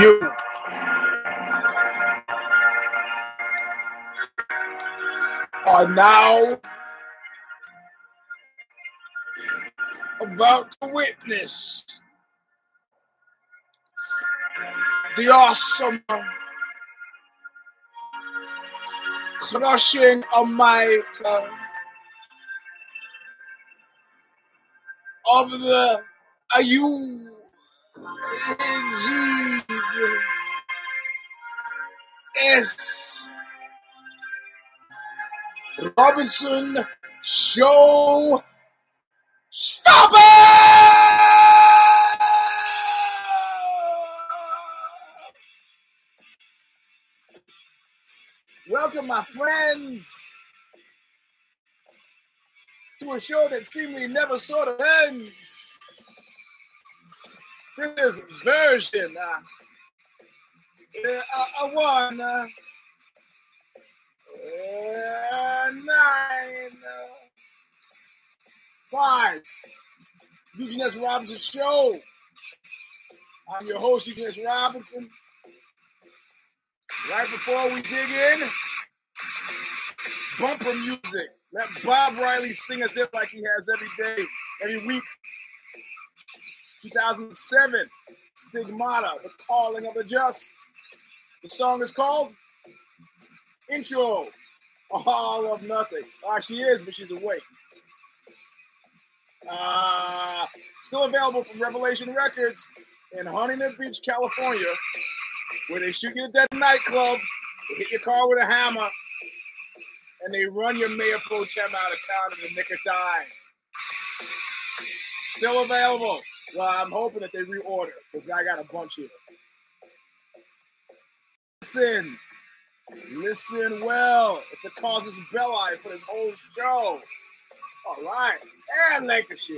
you. Are now about to witness the awesome crushing almighty of the UGS. Robinson show. Stop it! Welcome, my friends, to a show that seemingly never sort of ends. This version, one. 9, 5. Eugene S. Robinson Show. I'm your host, Eugene S. Robinson. Right before we dig in, bumper music. Let Bob Riley sing as if like he has every day, every week. 2007, Stigmata, The Calling of the Just. The song is called Intro, All of Nothing. All right, she is, but she's awake. Still available from Revelation Records in Huntington Beach, California, where they shoot you to death nightclub, they hit your car with a hammer, and they run your mayor pro tem out of town in the nick of time. Still available. Well, I'm hoping that they reorder, because I got a bunch here. Listen well. It's a Causes Belli for this whole show. All right. And Lancashire.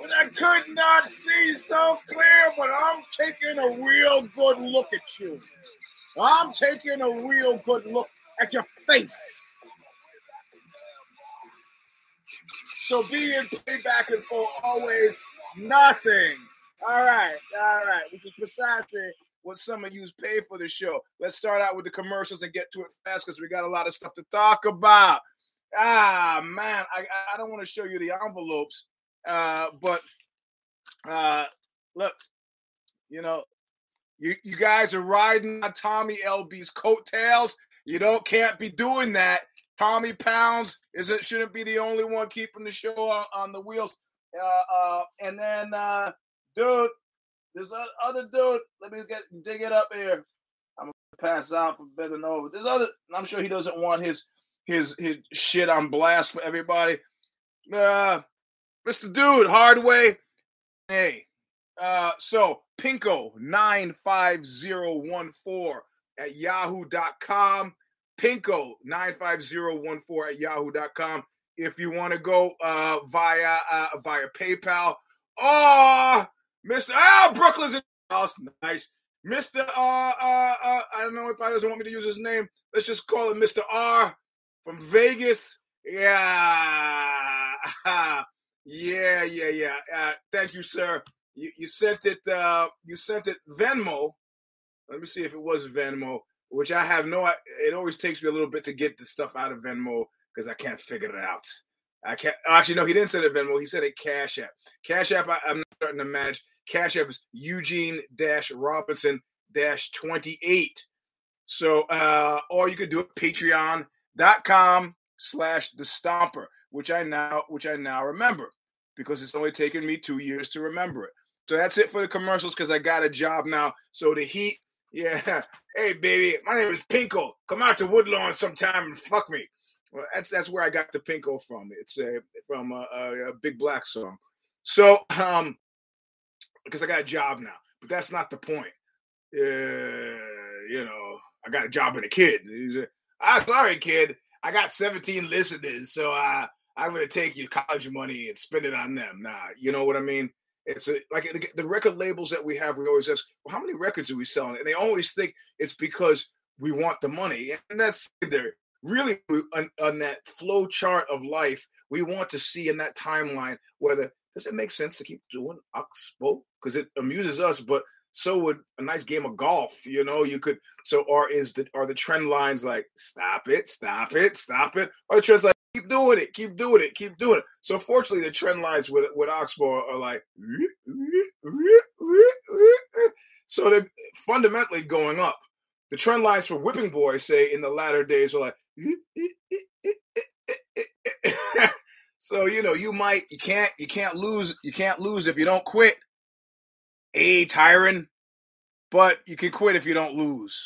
But I could not see so clear, but I'm taking a real good look at you. I'm taking a real good look at your face. So being paid back and forth always nothing. All right. Which is precisely what some of you's paid for the show. Let's start out with the commercials and get to it fast because we got a lot of stuff to talk about. Man, I don't want to show you the envelopes, but look, you know, you guys are riding on Tommy LB's coattails. You can't be doing that. Tommy Pounds shouldn't be the only one keeping the show on the wheels. And then dude, this other dude, let me dig it up here. I'm going to pass out for better know. I'm sure he doesn't want his shit on blast for everybody. Mr. Dude, Hardway. Hey, so Pinko 95014 at yahoo.com. Pinko 95014 at yahoo.com. If you want to go via PayPal, Mr. Brooklyn's in the house. Nice. Mr. I don't know if I doesn't want me to use his name. Let's just call it Mr. R from Vegas. Yeah. Thank you, sir. You sent it. You sent it Venmo. Let me see if it was Venmo, which I have no. It always takes me a little bit to get the stuff out of Venmo because I can't figure it out. I can't actually. No, he didn't send it Venmo. He sent it Cash App. Cash App. I'm not starting to manage. Cash App is Eugene-Robinson-28. So, or you could do it Patreon.com/TheStomper, which I now remember because it's only taken me 2 years to remember it. So that's it for the commercials because I got a job now. So the heat. Yeah. Hey, baby, my name is Pinko. Come out to Woodlawn sometime and fuck me. Well, that's where I got the Pinko from. It's from a Big Black song. So, because I got a job now, but that's not the point. I got a job and a kid. Sorry, kid. I got 17 listeners, so I'm going to take your college money and spend it on them. Nah, you know what I mean? It's like the record labels that we have, we always ask, well, how many records are we selling? And they always think it's because we want the money. And that's either really on that flow chart of life. We want to see in that timeline whether does it make sense to keep doing Oxbow? Because it amuses us, but so would a nice game of golf. You know, you could. So, or are the trend lines like stop it? Or just like keep doing it. So, fortunately, the trend lines with Oxbow are like. So they're fundamentally going up. The trend lines for Whipping Boy, say, in the latter days were like, so, you know, you can't lose if you don't quit. A Tyron, but you can quit if you don't lose.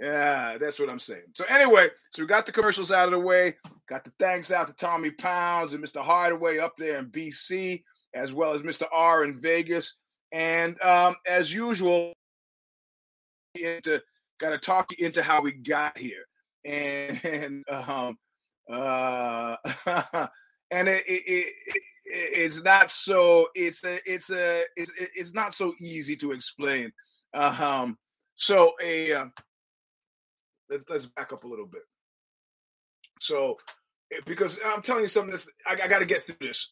Yeah, that's what I'm saying. So anyway, so we got the commercials out of the way, got the thanks out to Tommy Pounds and Mr. Hardaway up there in BC, as well as Mr. R in Vegas. And as usual, got to talk you into how we got here, and it's not so easy to explain. Let's back up a little bit. So, because I'm telling you something that's I got to get through this,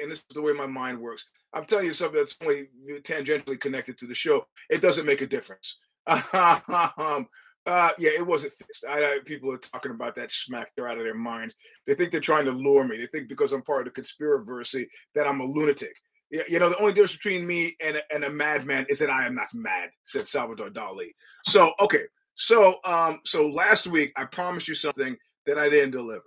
and this is the way my mind works. I'm telling you something that's only tangentially connected to the show. It doesn't make a difference. It wasn't fixed. People are talking about that smack. They're out of their minds. They think they're trying to lure me. They think because I'm part of the conspiracy that I'm a lunatic. You know, the only difference between me and a madman is that I am not mad, said Salvador Dali. So, okay. So last week I promised you something that I didn't deliver.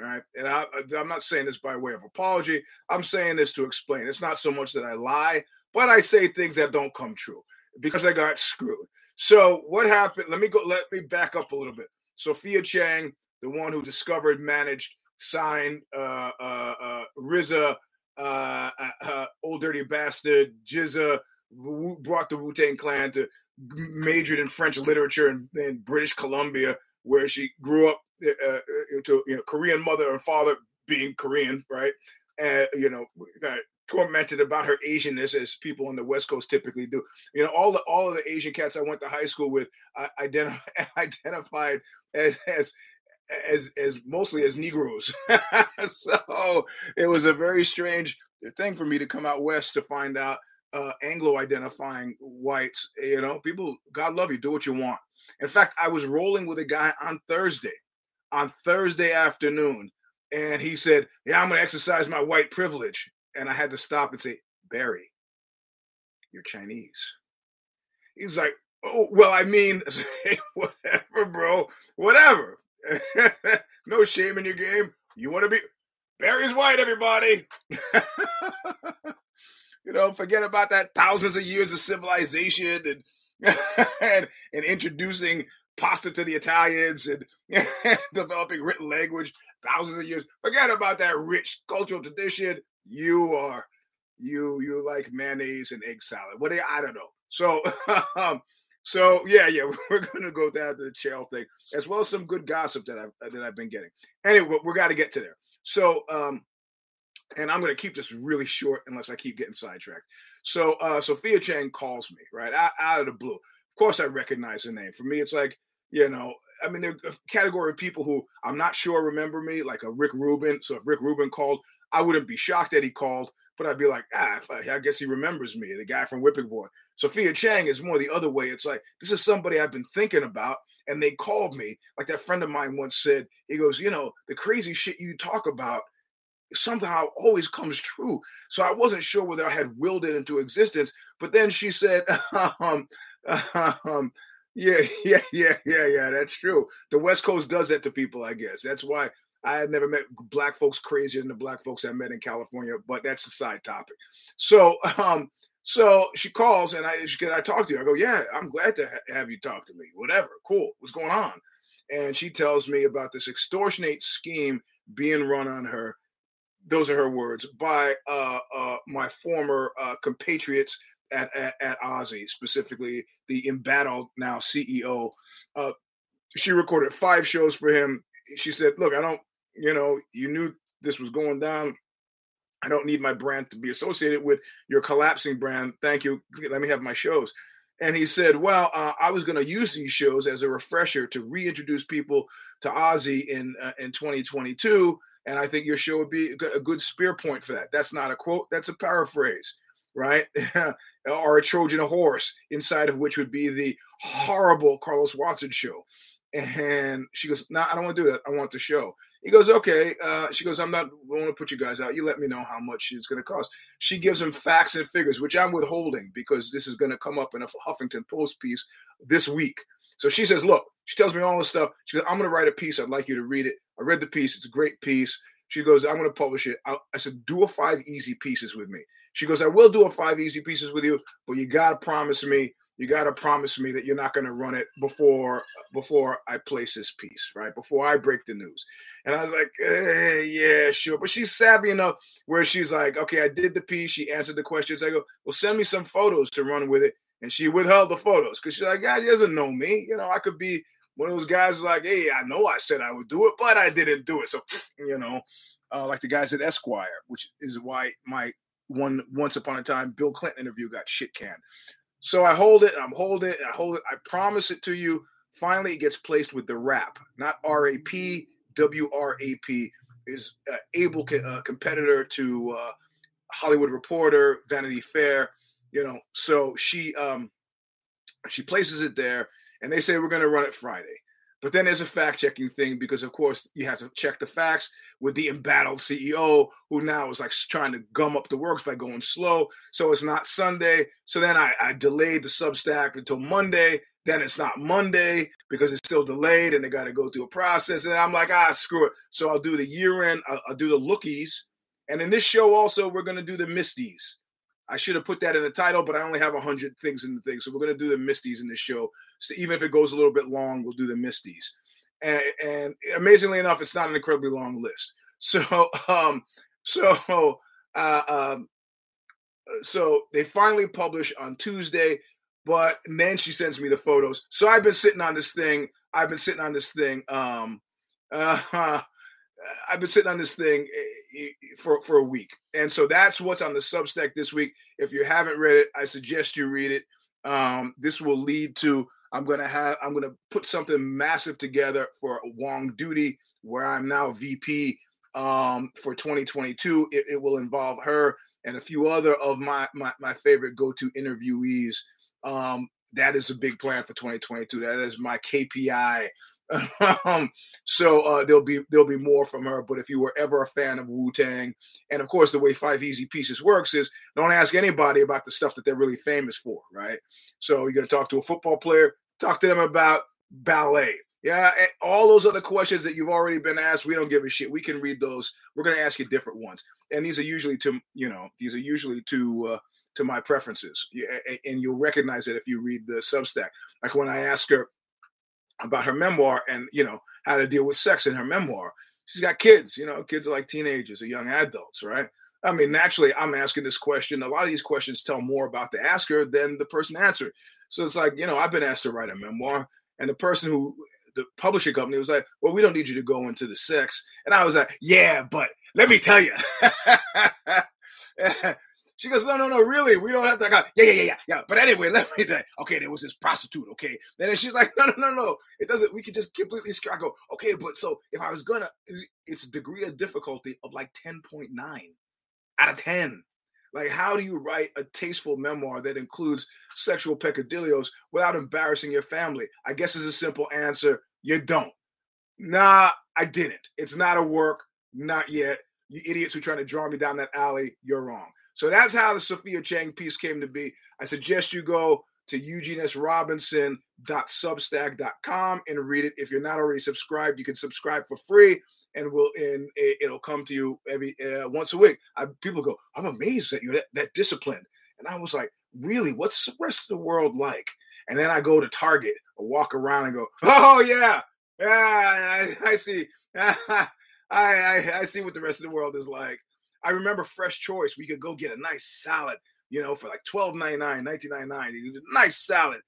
All right. And I'm not saying this by way of apology. I'm saying this to explain. It's not so much that I lie, but I say things that don't come true because I got screwed. So what happened? Let me back up a little bit. Sophia Chang, the one who discovered, managed, signed RZA, Old Dirty Bastard, GZA, brought the Wu-Tang Clan to majored in French literature in British Columbia, where she grew up to Korean mother and father being Korean, right? And tormented about her Asianness as people on the West Coast typically do. You know, all of the Asian cats I went to high school with identified as mostly as Negroes. So it was a very strange thing for me to come out West to find out Anglo-identifying whites. You know, people, God love you, do what you want. In fact, I was rolling with a guy on Thursday afternoon, and he said, yeah, I'm going to exercise my white privilege. And I had to stop and say, Barry, you're Chinese. He's like, oh, well, I mean, I said, hey, whatever, bro, whatever. No shame in your game. You want to be, Barry's white, everybody. Forget about that thousands of years of civilization and introducing pasta to the Italians and developing written language, thousands of years. Forget about that rich cultural tradition. You like mayonnaise and egg salad. What do you, I don't know. So, we're going to go down to the Chael thing, as well as some good gossip that I've been getting. Anyway, we got to get to there. So, and I'm going to keep this really short unless I keep getting sidetracked. So, Sophia Chang calls me, right, out of the blue. Of course, I recognize her name. For me, it's like, I mean, there are a category of people who I'm not sure remember me, like a Rick Rubin. So if Rick Rubin called, I wouldn't be shocked that he called, but I'd be like, I guess he remembers me, the guy from Whipping Boy. Sophia Chang is more the other way. It's like, this is somebody I've been thinking about, and they called me. Like that friend of mine once said, he goes, the crazy shit you talk about somehow always comes true. So I wasn't sure whether I had willed it into existence, but then she said, Yeah, that's true. The West Coast does that to people, I guess. That's why I had never met black folks crazier than the black folks I met in California, but that's a side topic. So she calls and I talk to you. I go, yeah, I'm glad to have you talk to me. Whatever, cool, what's going on? And she tells me about this extortionate scheme being run on her, those are her words, by my former compatriots, at Aussie, specifically the embattled now CEO. She recorded 5 shows for him. She said, look, I don't, you knew this was going down. I don't need my brand to be associated with your collapsing brand. Thank you. Let me have my shows. And he said, well, I was going to use these shows as a refresher to reintroduce people to Ozzy in 2022. And I think your show would be a good spear point for that. That's not a quote. That's a paraphrase, right? Or a Trojan horse, inside of which would be the horrible Carlos Watson show. And she goes, no, I don't want to do that. I want the show. He goes, okay. She goes, I'm not going to put you guys out. You let me know how much it's going to cost. She gives him facts and figures, which I'm withholding because this is going to come up in a Huffington Post piece this week. So she says, look, she tells me all this stuff. She goes, I'm going to write a piece. I'd like you to read it. I read the piece. It's a great piece. She goes, I'm going to publish it. I said, do a 5 easy pieces with me. She goes, I will do a 5 easy pieces with you, but you got to promise me. You got to promise me that you're not going to run it before I place this piece, right? Before I break the news. And I was like, yeah, sure. But she's savvy enough where she's like, okay, I did the piece. She answered the questions. I go, well, send me some photos to run with it. And she withheld the photos because she's like, God, he doesn't know me. You know, I could be one of those guys who's like, hey, I know I said I would do it, but I didn't do it. So, you know, like the guys at Esquire, which is why my once upon a time Bill Clinton interview got shit canned. So I hold it, and I'm holding it, and I hold it. I promise it to you. Finally, it gets placed with the rap, not R-A-P. W-R-A-P is an able competitor to Hollywood Reporter, Vanity Fair, you know. So she places it there, and they say we're going to run it Friday. But then there's a fact-checking thing because, of course, you have to check the facts with the embattled CEO who now is like trying to gum up the works by going slow. So it's not Sunday. So then I delayed the Substack until Monday. Then it's not Monday because it's still delayed and they got to go through a process. And I'm like, screw it. So I'll do the year-end. I'll do the lookies. And in this show also, we're going to do the Misties. I should have put that in the title, but I only have 100 things in the thing. So we're going to do the Misties in this show. So even if it goes a little bit long, we'll do the Misties. And amazingly enough, it's not an incredibly long list. So they finally publish on Tuesday, but then she sends me the photos. So I've been sitting on this thing. I've been sitting on this thing for a week. And so that's what's on the Substack this week. If you haven't read it, I suggest you read it. This will lead to, I'm going to put something massive together for Wong Duty, where I'm now VP for 2022. It will involve her and a few other of my favorite go-to interviewees. That is a big plan for 2022. That is my KPI. There'll be more from her. But if you were ever a fan of Wu-Tang, and of course the way 5 Easy Pieces works is don't ask anybody about the stuff that they're really famous for, right? So you're going to talk to a football player, talk to them about ballet. Yeah, and all those other questions that you've already been asked, we don't give a shit. We can read those. We're going to ask you different ones. And these are usually to my preferences. And you'll recognize that if you read the Substack. Like when I ask her about her memoir and, you know, how to deal with sex in her memoir. She's got kids, you know, kids are like teenagers or young adults, right? I mean, naturally, I'm asking this question. A lot of these questions tell more about the asker than the person answered. So it's like, you know, I've been asked to write a memoir, and the publishing company was like, well, we don't need you to go into the sex. And I was like, yeah, but let me tell you. She goes, no, really, we don't have to. Yeah. But anyway, let me tell you. Okay, there was this prostitute, okay? And then she's like, no. It doesn't, we could just completely, I go, okay, but so if I was gonna, it's degree of difficulty of like 10.9 out of 10. Like, how do you write a tasteful memoir that includes sexual peccadillos without embarrassing your family? I guess it's a simple answer. You don't. Nah, I didn't. It's not a work, not yet. You idiots who are trying to draw me down that alley, you're wrong. So that's how the Sophia Chang piece came to be. I suggest you go to eugenesrobinson.substack.com and read it. If you're not already subscribed, you can subscribe for free, and it'll come to you every once a week. People go, I'm amazed that you're that disciplined. And I was like, really? What's the rest of the world like? And then I go to Target or walk around and go, oh, yeah, I see. I see what the rest of the world is like. I remember Fresh Choice. We could go get a nice salad, you know, for like $12.99, $19.99. Nice salad.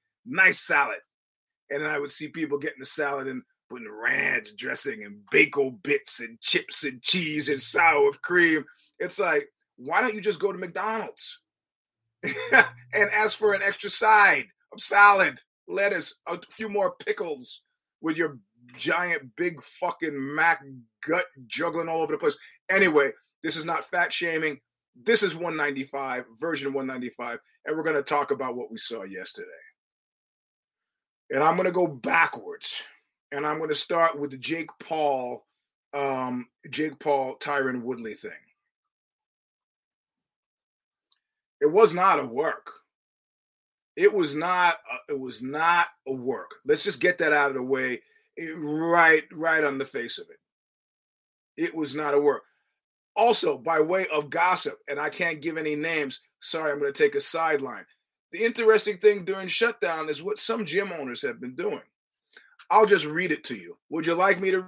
And then I would see people getting the salad and putting ranch dressing and bacon bits and chips and cheese and sour cream. It's like, why don't you just go to McDonald's and ask for an extra side of salad, lettuce, a few more pickles with your giant big fucking Mac gut juggling all over the place. Anyway, this is not fat shaming. This is 195, version 195, and we're going to talk about what we saw yesterday. And I'm going to go backwards, and I'm going to start with the Jake Paul, Tyron Woodley thing. It was not a work. It was not a work. Let's just get that out of the way, right on the face of it. It was not a work. Also, by way of gossip, and I can't give any names, sorry, I'm going to take a sideline. The interesting thing during shutdown is what some gym owners have been doing. I'll just read it to you. Would you like me to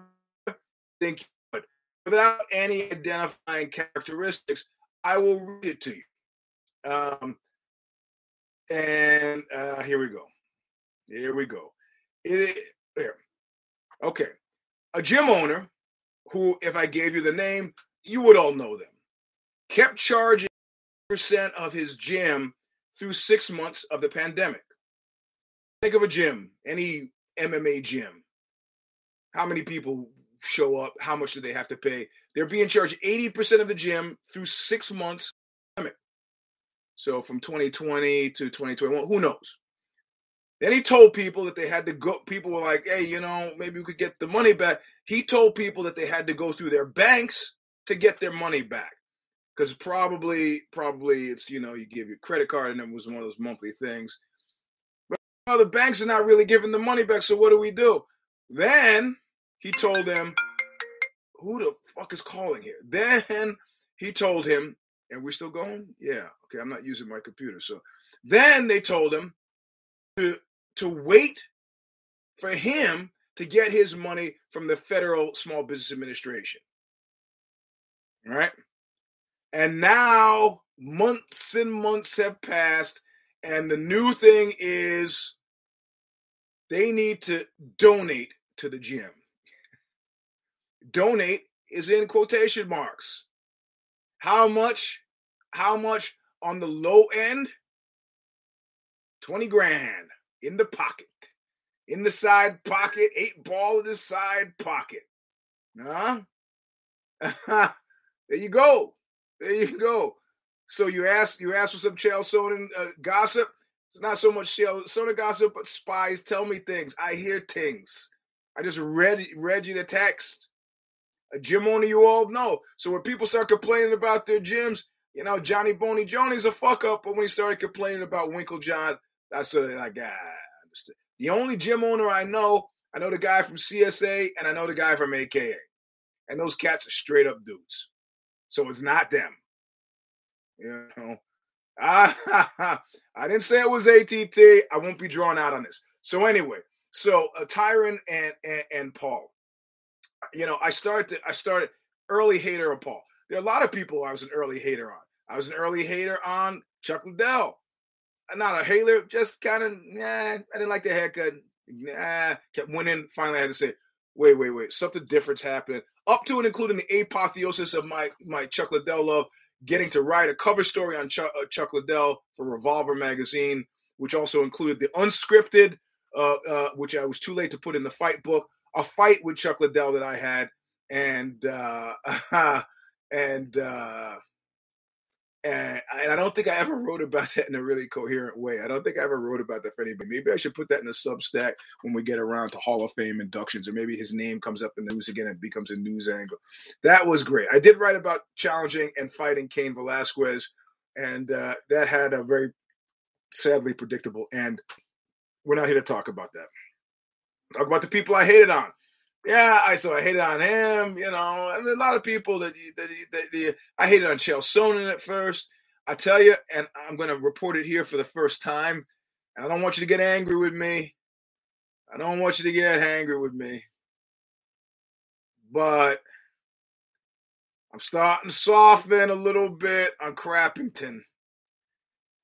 think you would? Without any identifying characteristics, I will read it to you. Here we go. Here. Okay. A gym owner who, if I gave you the name, you would all know them, kept charging 10% of his gym through 6 months of the pandemic. Think of a gym, any MMA gym. How many people show up? How much do they have to pay? They're being charged 80% of the gym through 6 months of the pandemic. So from 2020 to 2021, who knows? Then he told people that they had to go. People were like, hey, you know, maybe we could get the money back. He told people that they had to go through their banks to get their money back. Because probably it's, you know, you give your credit card and it was one of those monthly things. But you know, the banks are not really giving the money back, so what do we do? Then he told them, who the fuck is calling here? Then he told him, and we're still going? Yeah, okay, I'm not using my computer. So then they told him to wait for him to get his money from the Federal Small Business Administration. All right. And now months and months have passed. And the new thing is they need to donate to the gym. Donate is in quotation marks. How much on the low end? $20,000 in the pocket, in the side pocket, 8 ball in the side pocket. Huh? There you go. So you asked for some Chael Sonnen gossip. It's not so much Chael Sonnen gossip, but spies tell me things. I hear things. I just read you the text. A gym owner you all know. So when people start complaining about their gyms, you know, Johnny Boney, Johnny's a fuck up. But when he started complaining about Winkle John, that's sort of like, I understand. The only gym owner I know the guy from CSA and I know the guy from AKA. And those cats are straight up dudes. So it's not them. You know, I didn't say it was ATT. I won't be drawn out on this. So anyway, Tyron and Paul. You know, I started early hater of Paul. There are a lot of people I was an early hater on. I was an early hater on Chuck Liddell. Not a hater, just kind of, I didn't like the haircut. Kept winning. Finally, I had to say, wait. Something different's happening. Up to and including the apotheosis of my Chuck Liddell love, getting to write a cover story on Chuck Liddell for Revolver magazine, which also included the unscripted, which I was too late to put in the fight book, a fight with Chuck Liddell that I had, and I don't think I ever wrote about that in a really coherent way. I don't think I ever wrote about that for anybody. Maybe I should put that in a Substack when we get around to Hall of Fame inductions, or maybe his name comes up in the news again and becomes a news angle. That was great. I did write about challenging and fighting Cain Velasquez, and that had a very sadly predictable end. We're not here to talk about that. Talk about the people I hated on. Yeah, I hated on him, you know. I mean, a lot of people that I hated on Chael Sonnen at first. I tell you, and I'm going to report it here for the first time, and I don't want you to get angry with me. I don't want you to get angry with me. But I'm starting to soften a little bit on Crappington.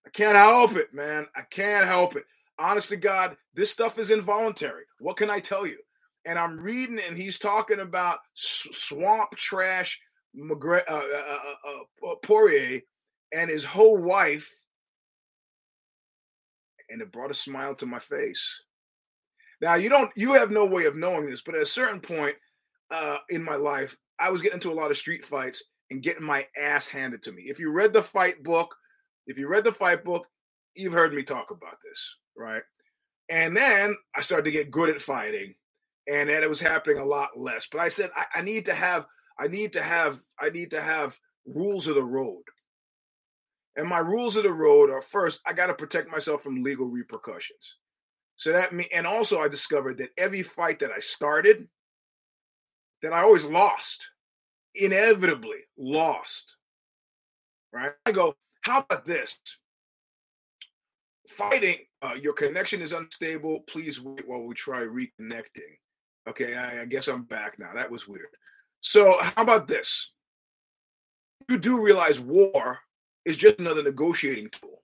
I can't help it, man. I can't help it. Honest to God, this stuff is involuntary. What can I tell you? And I'm reading, and he's talking about swamp trash Poirier and his whole wife. and it brought a smile to my face. Now, you have no way of knowing this, but at a certain point in my life, I was getting into a lot of street fights and getting my ass handed to me. If you read the fight book, you've heard me talk about this, right? And then I started to get good at fighting, and then it was happening a lot less. But I said, I need to have rules of the road. And my rules of the road are, first, I got to protect myself from legal repercussions. So that means, and also I discovered that every fight that I started, that I always lost, inevitably lost, right? I go, how about this? Fighting, your connection is unstable. Please wait while we try reconnecting. Okay, I guess I'm back now. That was weird. So how about this? You do realize war is just another negotiating tool.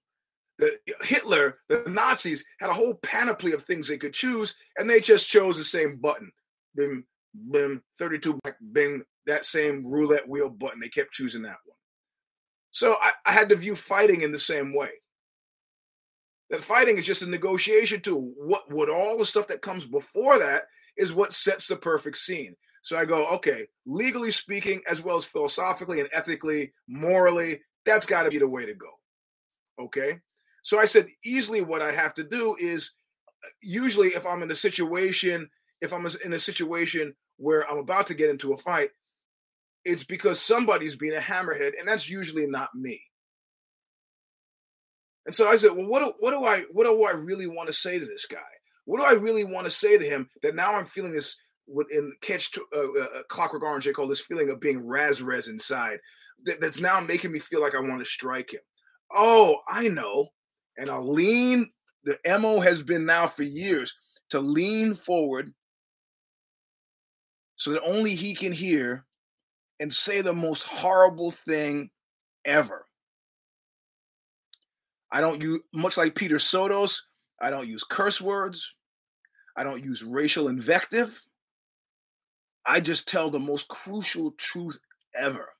Hitler, the Nazis, had a whole panoply of things they could choose, and they just chose the same button. Bim, bim, 32, bing, that same roulette wheel button. They kept choosing that one. So I had to view fighting in the same way. That fighting is just a negotiation tool. What all the stuff that comes before that is what sets the perfect scene. So I go, okay, legally speaking, as well as philosophically and ethically, morally, that's got to be the way to go. Okay? So I said, easily what I have to do is, usually if I'm in a situation where I'm about to get into a fight, it's because somebody's being a hammerhead, and that's usually not me. And so I said, well, what do I really want to say to this guy? What do I really want to say to him that now I'm feeling this, in Clockwork Orange, they call this feeling of being raz inside, that's now making me feel like I want to strike him. Oh, I know. And I'll lean, the MO has been now for years, to lean forward so that only he can hear and say the most horrible thing ever. I don't use, much like Peter Sotos, I don't use curse words. I don't use racial invective. I just tell the most crucial truth ever.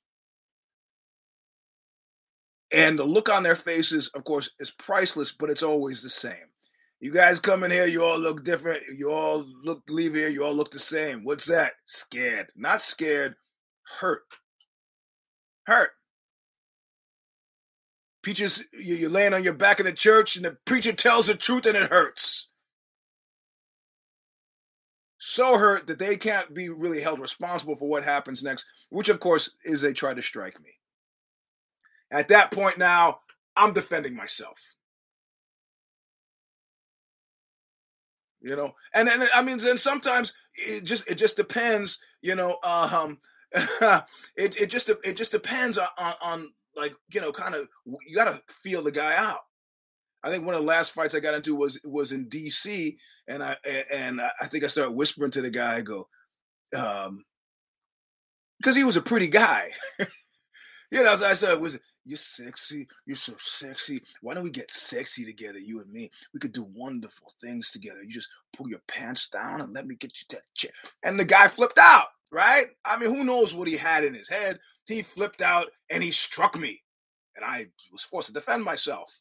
And the look on their faces, of course, is priceless, but it's always the same. You guys come in here, you all look different. Leave here, you all look the same. What's that? Scared. Not scared, hurt. Hurt. Preachers, you're laying on your back in the church, and the preacher tells the truth, and it hurts. So hurt that they can't be really held responsible for what happens next, which, of course, is they try to strike me. At that point now, I'm defending myself. You know, and I mean, then sometimes it just depends. You know, it just depends on like, you know, kind of, you got to feel the guy out. I think one of the last fights I got into was in DC, and I think I started whispering to the guy. I go, because he was a pretty guy, you know. So I said, "Was you're sexy? You're so sexy. Why don't we get sexy together, you and me? We could do wonderful things together. You just pull your pants down and let me get you that chair." And the guy flipped out. Right? I mean, who knows what he had in his head? He flipped out and he struck me, and I was forced to defend myself.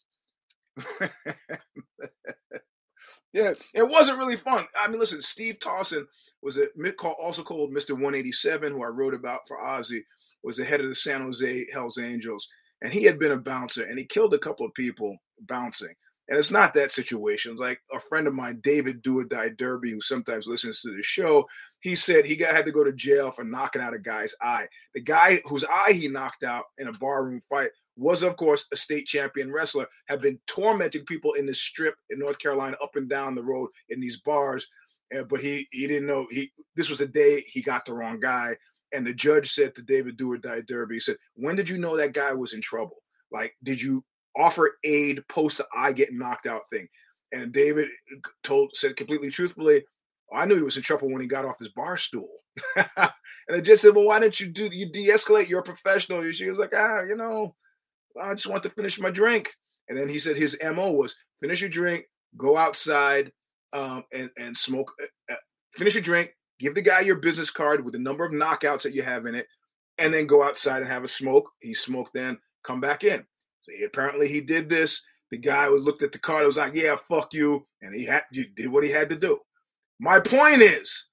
Yeah, it wasn't really fun. I mean, listen, Steve Tawson was also called Mr. 187, who I wrote about for Ozzy, was the head of the San Jose Hells Angels, and he had been a bouncer, and he killed a couple of people bouncing. And it's not that situation. It's like a friend of mine, David Do or Die Derby, who sometimes listens to the show, he said had to go to jail for knocking out a guy's eye. The guy whose eye he knocked out in a barroom fight was, of course, a state champion wrestler, had been tormenting people in the strip in North Carolina, up and down the road in these bars. But he didn't know. This was a day he got the wrong guy. And the judge said to David Do or Die Derby, he said, "When did you know that guy was in trouble? Like, did you offer aid post the "I get knocked out" thing?" And David said completely truthfully, "I knew he was in trouble when he got off his bar stool." And the judge said, "Well, why didn't you de-escalate? You're a professional." She was like, "I just want to finish my drink." And then he said his MO was, finish your drink, go outside, and smoke. Finish your drink, give the guy your business card with the number of knockouts that you have in it, and then go outside and have a smoke. He smoked then, come back in. So apparently he did this. The guy who looked at the card, was like, yeah, fuck you. And he did what he had to do. My point is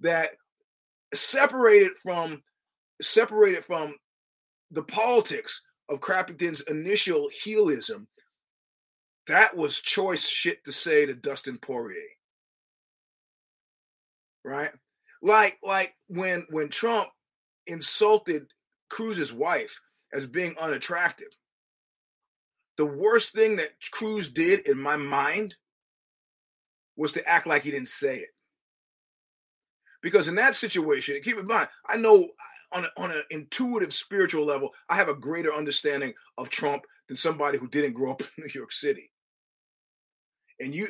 that separated from the politics of Crappington's initial heelism, that was choice shit to say to Dustin Poirier. Right? Like when Trump insulted Cruz's wife as being unattractive, the worst thing that Cruz did in my mind was to act like he didn't say it. Because in that situation, keep in mind, I know on an intuitive spiritual level, I have a greater understanding of Trump than somebody who didn't grow up in New York City. And you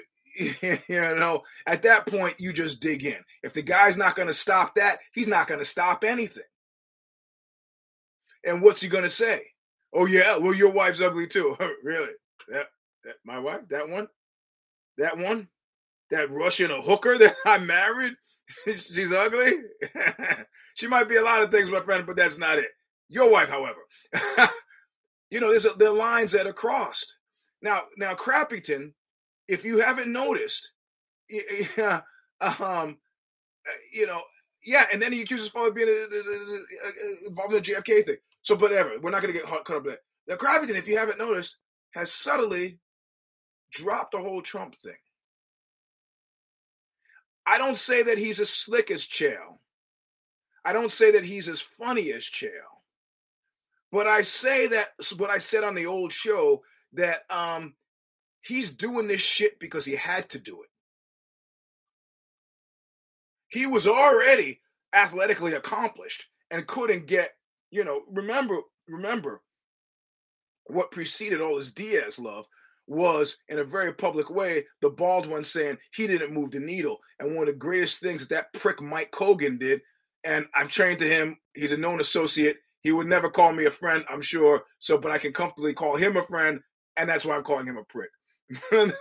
know, at that point, you just dig in. If the guy's not going to stop that, he's not going to stop anything. And what's he going to say? Oh, yeah, well, your wife's ugly, too. Really? That my wife? That one? That one? That Russian hooker that I married? She's ugly? She might be a lot of things, my friend, but that's not it. Your wife, however. You know, there are lines that are crossed. Now, Crappington, if you haven't noticed, and then he accuses his father of being involved in the JFK thing. So, whatever, we're not going to get caught up in that. Now, Crappington, if you haven't noticed, has subtly dropped the whole Trump thing. I don't say that he's as slick as Chael. I don't say that he's as funny as Chael. But I say that what I said on the old show, that he's doing this shit because he had to do it. He was already athletically accomplished and couldn't get, you know, remember what preceded all his Diaz love was, in a very public way, the bald one saying he didn't move the needle. And one of the greatest things that prick Mike Colgan did, and I've trained to him, he's a known associate. He would never call me a friend, I'm sure, so but I can comfortably call him a friend, and that's why I'm calling him a prick. And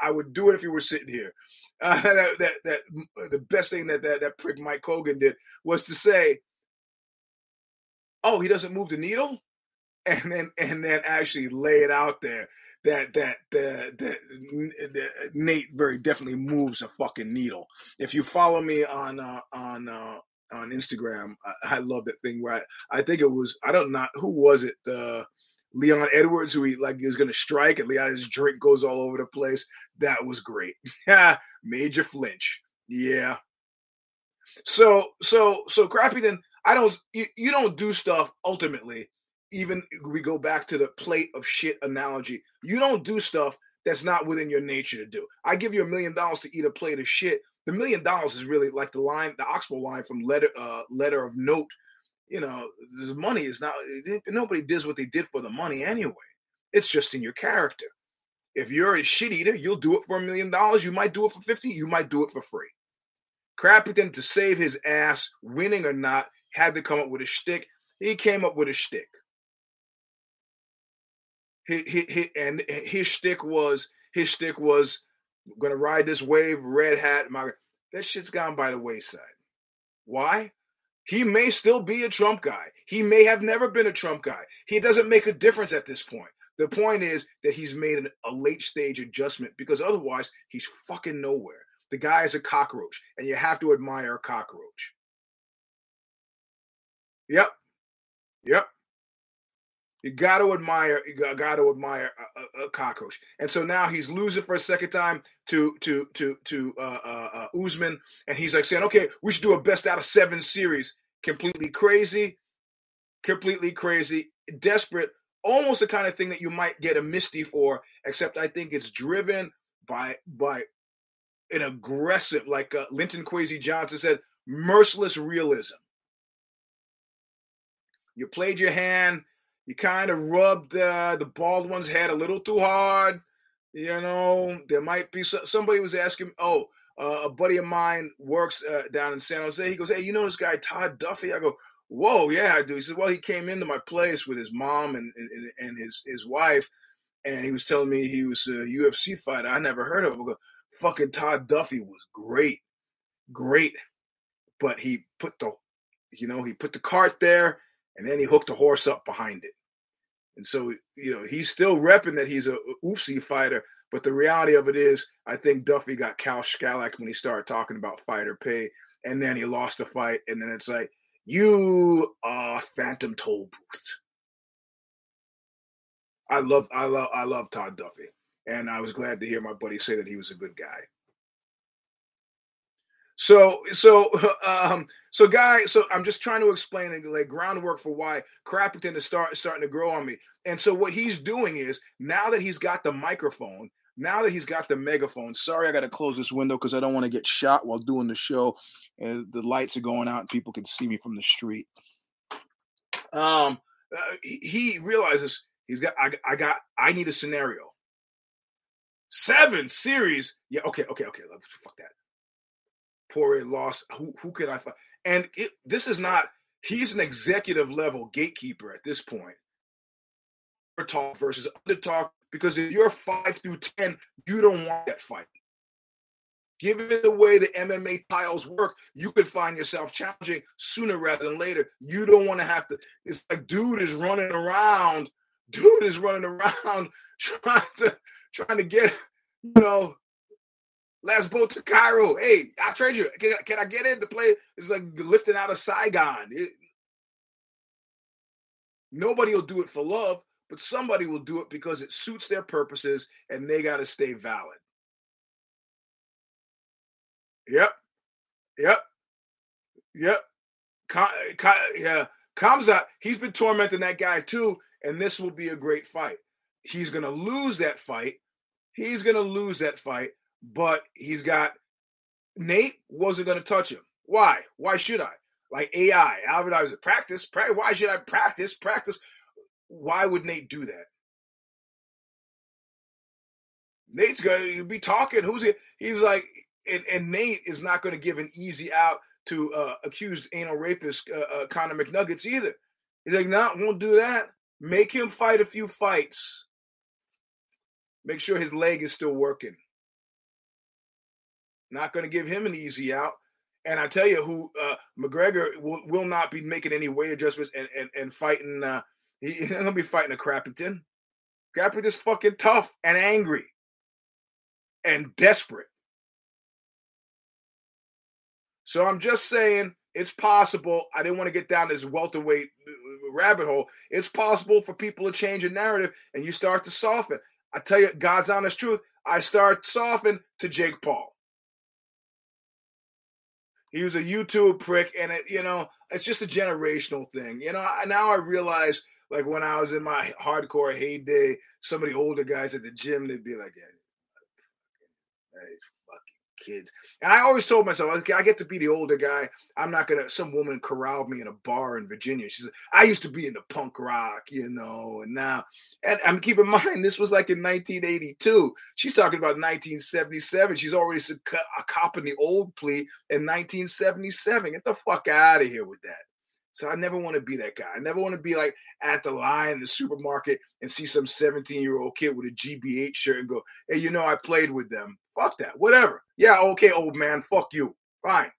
I would do it if he were sitting here. The best thing that prick Mike Colgan did was to say, oh, he doesn't move the needle? And then actually lay it out there that Nate very definitely moves a fucking needle. If you follow me on Instagram, I love that thing where I think it was, I don't know who was it, Leon Edwards, who is going to strike and Leon's drink goes all over the place. That was great. Made you flinch. Yeah. So Crappington, you don't do stuff ultimately. Even we go back to the plate of shit analogy. You don't do stuff that's not within your nature to do. I give you $1 million to eat a plate of shit. The $1 million is really like the line, the Oxbow line from letter of note. You know, the money is not, nobody does what they did for the money anyway. It's just in your character. If you're a shit eater, you'll do it for $1 million. You might do it for 50. You might do it for free. Crappington, to save his ass, winning or not, had to come up with a shtick. He came up with a shtick. His shtick was going to ride this wave, red hat. That shit's gone by the wayside. Why? He may still be a Trump guy. He may have never been a Trump guy. He doesn't make a difference at this point. The point is that he's made a late stage adjustment because otherwise he's fucking nowhere. The guy is a cockroach, and you have to admire a cockroach. Yep. You got to admire a cockroach. And so now he's losing for a second time to Usman, and he's like saying, "Okay, we should do a best out of 7 series." Completely crazy, desperate, almost the kind of thing that you might get a Misty for, except I think it's driven by an aggressive, like Linton Kwesi Johnson said, merciless realism. You played your hand. You kind of rubbed the bald one's head a little too hard. You know, there might be somebody was asking, a buddy of mine works down in San Jose. He goes, "Hey, you know this guy, Todd Duffee?" I go, "Whoa, yeah, I do." He said, "Well, he came into my place with his mom and his wife, and he was telling me he was a UFC fighter. I never heard of him." I go, "Fucking Todd Duffee was great. But he put the cart there, and then he hooked a horse up behind it. And so, you know, he's still repping that he's a UFC fighter. But the reality of it is, I think Duffee got Cal Scalac when he started talking about fighter pay. And then he lost the fight. And then it's like, you are phantom toll booth. I love Todd Duffee. And I was glad to hear my buddy say that he was a good guy. So I'm just trying to explain and lay groundwork for why Crappington is starting to grow on me. And so what he's doing is, now that he's got the microphone, now that he's got the megaphone, sorry, I got to close this window because I don't want to get shot while doing the show, and the lights are going out and people can see me from the street. He realizes I need a scenario. 7 series. Yeah. Okay. Fuck that. Poirier lost. Who could I fight? And this is not, he's an executive level gatekeeper at this point. Talk versus under talk, because if you're 5 through 10, you don't want that fight. Given the way the MMA tiles work, you could find yourself challenging sooner rather than later. You don't want to have to. It's like dude is running around trying to get, you know, last boat to Cairo. Hey, I'll trade you. Can I get in to play? It's like lifting out of Saigon. Nobody will do it for love, but somebody will do it because it suits their purposes and they got to stay valid. Yep. Khamzat, he's been tormenting that guy too, and this will be a great fight. He's going to lose that fight. But he's got, Nate wasn't going to touch him. Why? Why should I? Like AI, Albert Einstein, practice. Why should I practice? Why would Nate do that? Nate's going to be talking. Who's it? He's like, and Nate is not going to give an easy out to accused anal rapist Conor McNuggets either. He's like, no, won't do that. Make him fight a few fights. Make sure his leg is still working. Not going to give him an easy out. And I tell you who, McGregor will not be making any weight adjustments and fighting. He's going to be fighting a Crappington. Crappington's fucking tough and angry and desperate. So I'm just saying it's possible. I didn't want to get down this welterweight rabbit hole. It's possible for people to change a narrative and you start to soften. I tell you, God's honest truth, I start softening to Jake Paul. He was a YouTube prick, and it, you know, it's just a generational thing. You know, now I realize, like when I was in my hardcore heyday, some of the older guys at the gym, they'd be like, "Hey, fucking kids." And I always told myself, okay, I get to be the older guy. I'm not gonna. Some woman corralled me in a bar in Virginia. She said, "I used to be into punk rock, you know, and now." And I'm keep in mind, this was like in 1982. She's talking about 1977. She's already copping the old plea in 1977. Get the fuck out of here with that. So I never want to be that guy. I never want to be like at the line in the supermarket and see some 17-year-old kid with a GBH shirt and go, "Hey, you know, I played with them." Fuck that. Whatever. Yeah, okay, old man. Fuck you. Fine.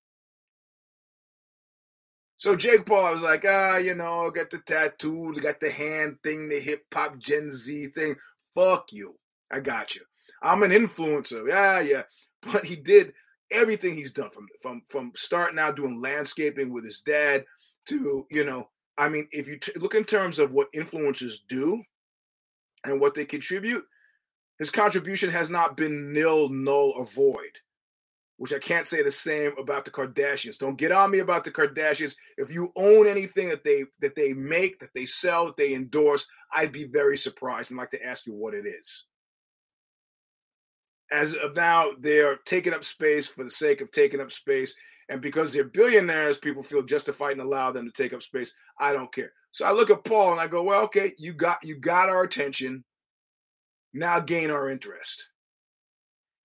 So Jake Paul, I was like, you know, got the tattoo, got the hand thing, the hip-hop Gen Z thing. Fuck you. I got you. I'm an influencer. Yeah. But he did everything he's done from starting out doing landscaping with his dad to, you know, I mean, if you look in terms of what influencers do and what they contribute, his contribution has not been nil, null, or void. Which I can't say the same about the Kardashians. Don't get on me about the Kardashians. If you own anything that they make, that they sell, that they endorse, I'd be very surprised. I'd like to ask you what it is. As of now, they're taking up space for the sake of taking up space. And because they're billionaires, people feel justified and allow them to take up space. I don't care. So I look at Paul and I go, well, okay, you got our attention. Now gain our interest.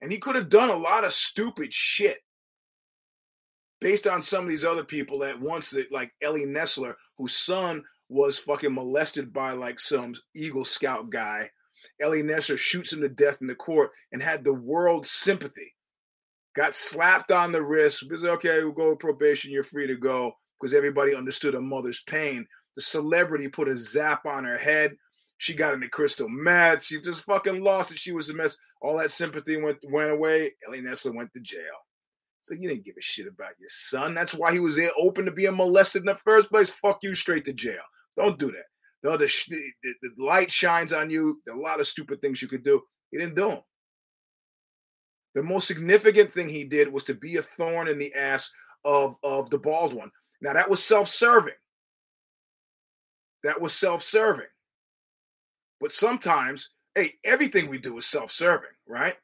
And he could have done a lot of stupid shit based on some of these other people that once, like Ellie Nessler, whose son was fucking molested by like some Eagle Scout guy. Ellie Nessler shoots him to death in the court and had the world's sympathy. Got slapped on the wrist. It was okay, we'll go to probation. You're free to go because everybody understood a mother's pain. The celebrity put a zap on her head. She got into Crystal mad. She just fucking lost it. She was a mess. All that sympathy went away. Ellie Nessler went to jail. So you didn't give a shit about your son. That's why he was open to being molested in the first place. Fuck you, straight to jail. Don't do that. The light shines on you. There are a lot of stupid things you could do. He didn't do them. The most significant thing he did was to be a thorn in the ass of the bald one. Now, that was self-serving. That was self-serving. But sometimes, hey, everything we do is self-serving, right?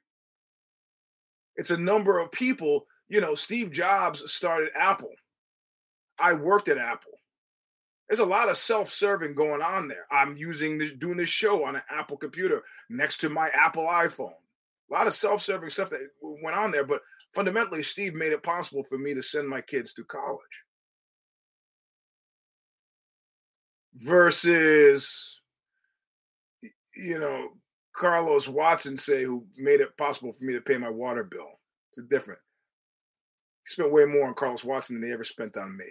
It's a number of people. You know, Steve Jobs started Apple. I worked at Apple. There's a lot of self-serving going on there. I'm doing this show on an Apple computer next to my Apple iPhone. A lot of self-serving stuff that went on there, but fundamentally, Steve made it possible for me to send my kids to college. Versus, you know, Carlos Watson, say, who made it possible for me to pay my water bill. It's different. He spent way more on Carlos Watson than they ever spent on me.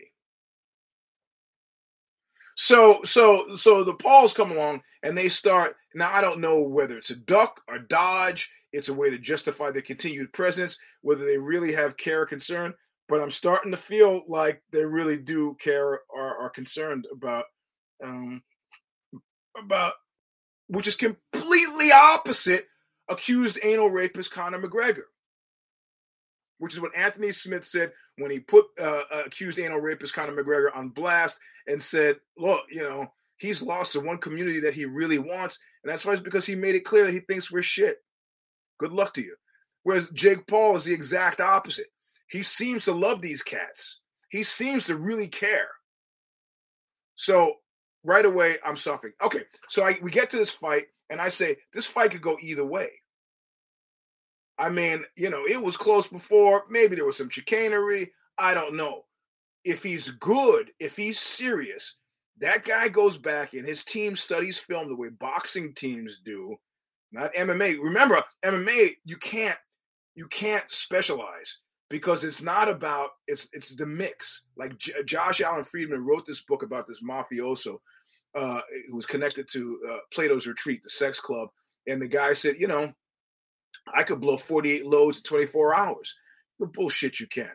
So the Pauls come along and they start. Now, I don't know whether it's a duck or dodge. It's a way to justify their continued presence, whether they really have care or concern. But I'm starting to feel like they really do care or are concerned about which is completely opposite accused anal rapist Conor McGregor, which is what Anthony Smith said when he put accused anal rapist Conor McGregor on blast and said, look, you know, he's lost the one community that he really wants, and that's why it's because he made it clear that he thinks we're shit. Good luck to you. Whereas Jake Paul is the exact opposite. He seems to love these cats. He seems to really care. So right away, I'm suffering. Okay, so we get to this fight, and I say, this fight could go either way. I mean, you know, it was close before. Maybe there was some chicanery. I don't know. If he's good, if he's serious, that guy goes back and his team studies film the way boxing teams do, not MMA. Remember, MMA, you can't specialize because it's not about, it's the mix. Like Josh Allen Friedman wrote this book about this mafioso who was connected to Plato's Retreat, the sex club. And the guy said, you know, I could blow 48 loads in 24 hours. The bullshit you can.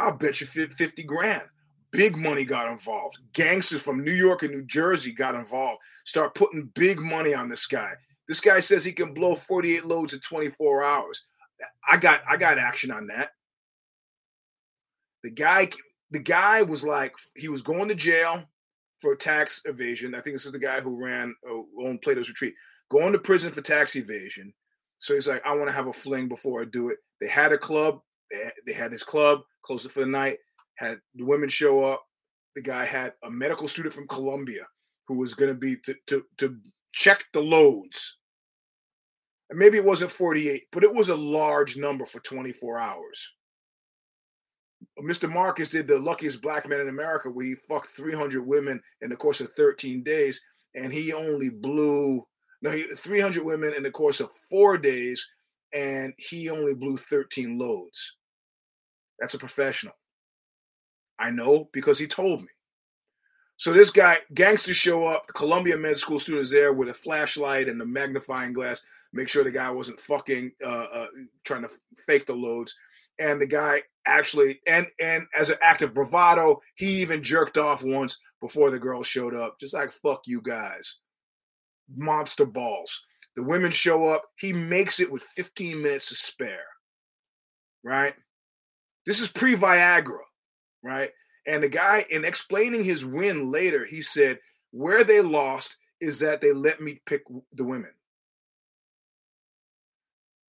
I'll bet you 50 grand. Big money got involved. Gangsters from New York and New Jersey got involved. Start putting big money on this guy. This guy says he can blow 48 loads in 24 hours. I got action on that. The guy was like, he was going to jail for tax evasion. I think this is the guy who owned Plato's Retreat. Going to prison for tax evasion. So he's like, I want to have a fling before I do it. They had a club. They had his club, closed it for the night, had the women show up. The guy had a medical student from Columbia who was going to be to check the loads. And maybe it wasn't 48, but it was a large number for 24 hours. Mr. Marcus did the luckiest black man in America where he fucked 300 women in the course of 13 days, and he only blew... No, 300 women in the course of 4 days, and he only blew 13 loads. That's a professional. I know because he told me. So this guy, gangsters show up. The Columbia Med School students there with a flashlight and a magnifying glass, make sure the guy wasn't fucking trying to fake the loads. And the guy actually, and as an act of bravado, he even jerked off once before the girl showed up. Just like, fuck you guys. Monster balls. The women show up. He makes it with 15 minutes to spare, right? This is pre-Viagra, right? And the guy, in explaining his win later, he said, where they lost is that they let me pick the women.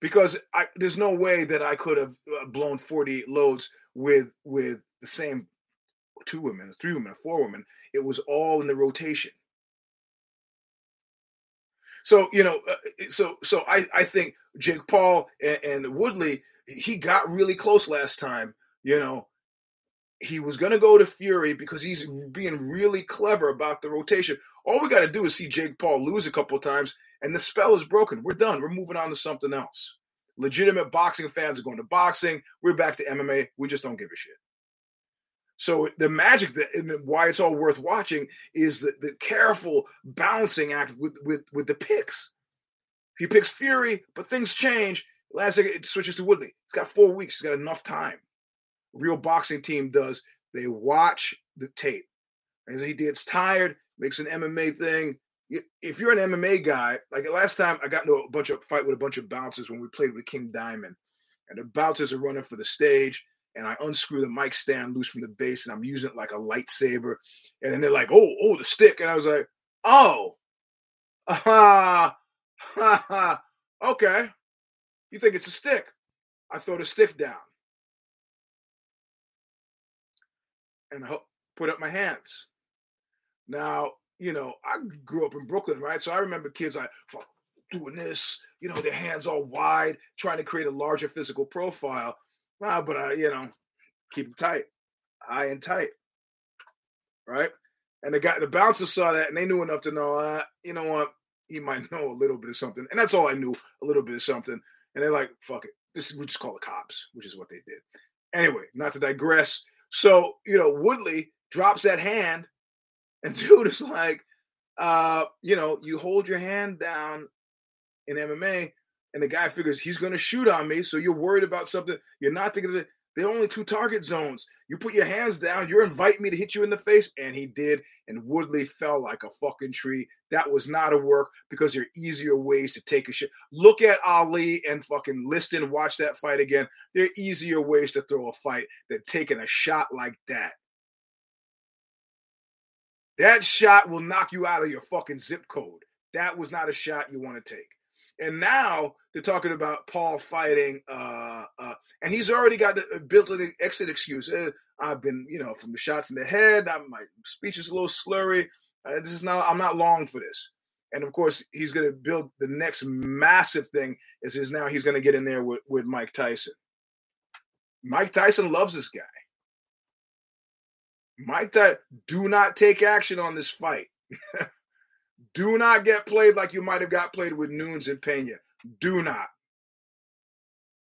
Because there's no way that I could have blown 48 loads with the same 2 women, 3 women, 4 women. It was all in the rotation. So, you know, I think Jake Paul and Woodley, he got really close last time. You know, he was going to go to Fury because he's being really clever about the rotation. All we got to do is see Jake Paul lose a couple of times, and the spell is broken. We're done. We're moving on to something else. Legitimate boxing fans are going to boxing. We're back to MMA. We just don't give a shit. So the magic that and why it's all worth watching is the careful balancing act with the picks. He picks Fury, but things change. Last second, it switches to Woodley. He's got 4 weeks. He's got enough time. Real boxing team does. They watch the tape. And he gets tired, makes an MMA thing. If you're an MMA guy, like last time I got into a bunch of fight with a bunch of bouncers when we played with King Diamond. And the bouncers are running for the stage. And I unscrew the mic stand loose from the base. And I'm using it like a lightsaber. And then they're like, oh, the stick. And I was like, okay. You think it's a stick? I throw the stick down. And I put up my hands. Now, you know, I grew up in Brooklyn, right? So I remember kids like doing this, you know, their hands all wide, trying to create a larger physical profile. Nah, but I, you know, keep them tight, high and tight, right? And the bouncer saw that, and they knew enough to know, you know what, he might know a little bit of something. And that's all I knew, a little bit of something. And they're like, fuck it, we just call the cops, which is what they did. Anyway, not to digress. So, you know, Woodley drops that hand, and dude is like, you know, you hold your hand down in MMA, and the guy figures he's going to shoot on me, so you're worried about something. You're not thinking that there are only two target zones. You put your hands down, you're inviting me to hit you in the face, and he did, and Woodley fell like a fucking tree. That was not a work because there are easier ways to take a shit. Look at Ali and fucking Liston, watch that fight again. There are easier ways to throw a fight than taking a shot like that. That shot will knock you out of your fucking zip code. That was not a shot you want to take. And now they're talking about Paul fighting, and he's already got the built-in exit excuse. I've been, you know, from the shots in the head, my speech is a little slurry. I'm not long for this. And of course, he's going to build the next massive thing. Is now he's going to get in there with Mike Tyson. Mike Tyson loves this guy. Mike Tyson, do not take action on this fight. Do not get played like you might have got played with Nunes and Pena. Do not.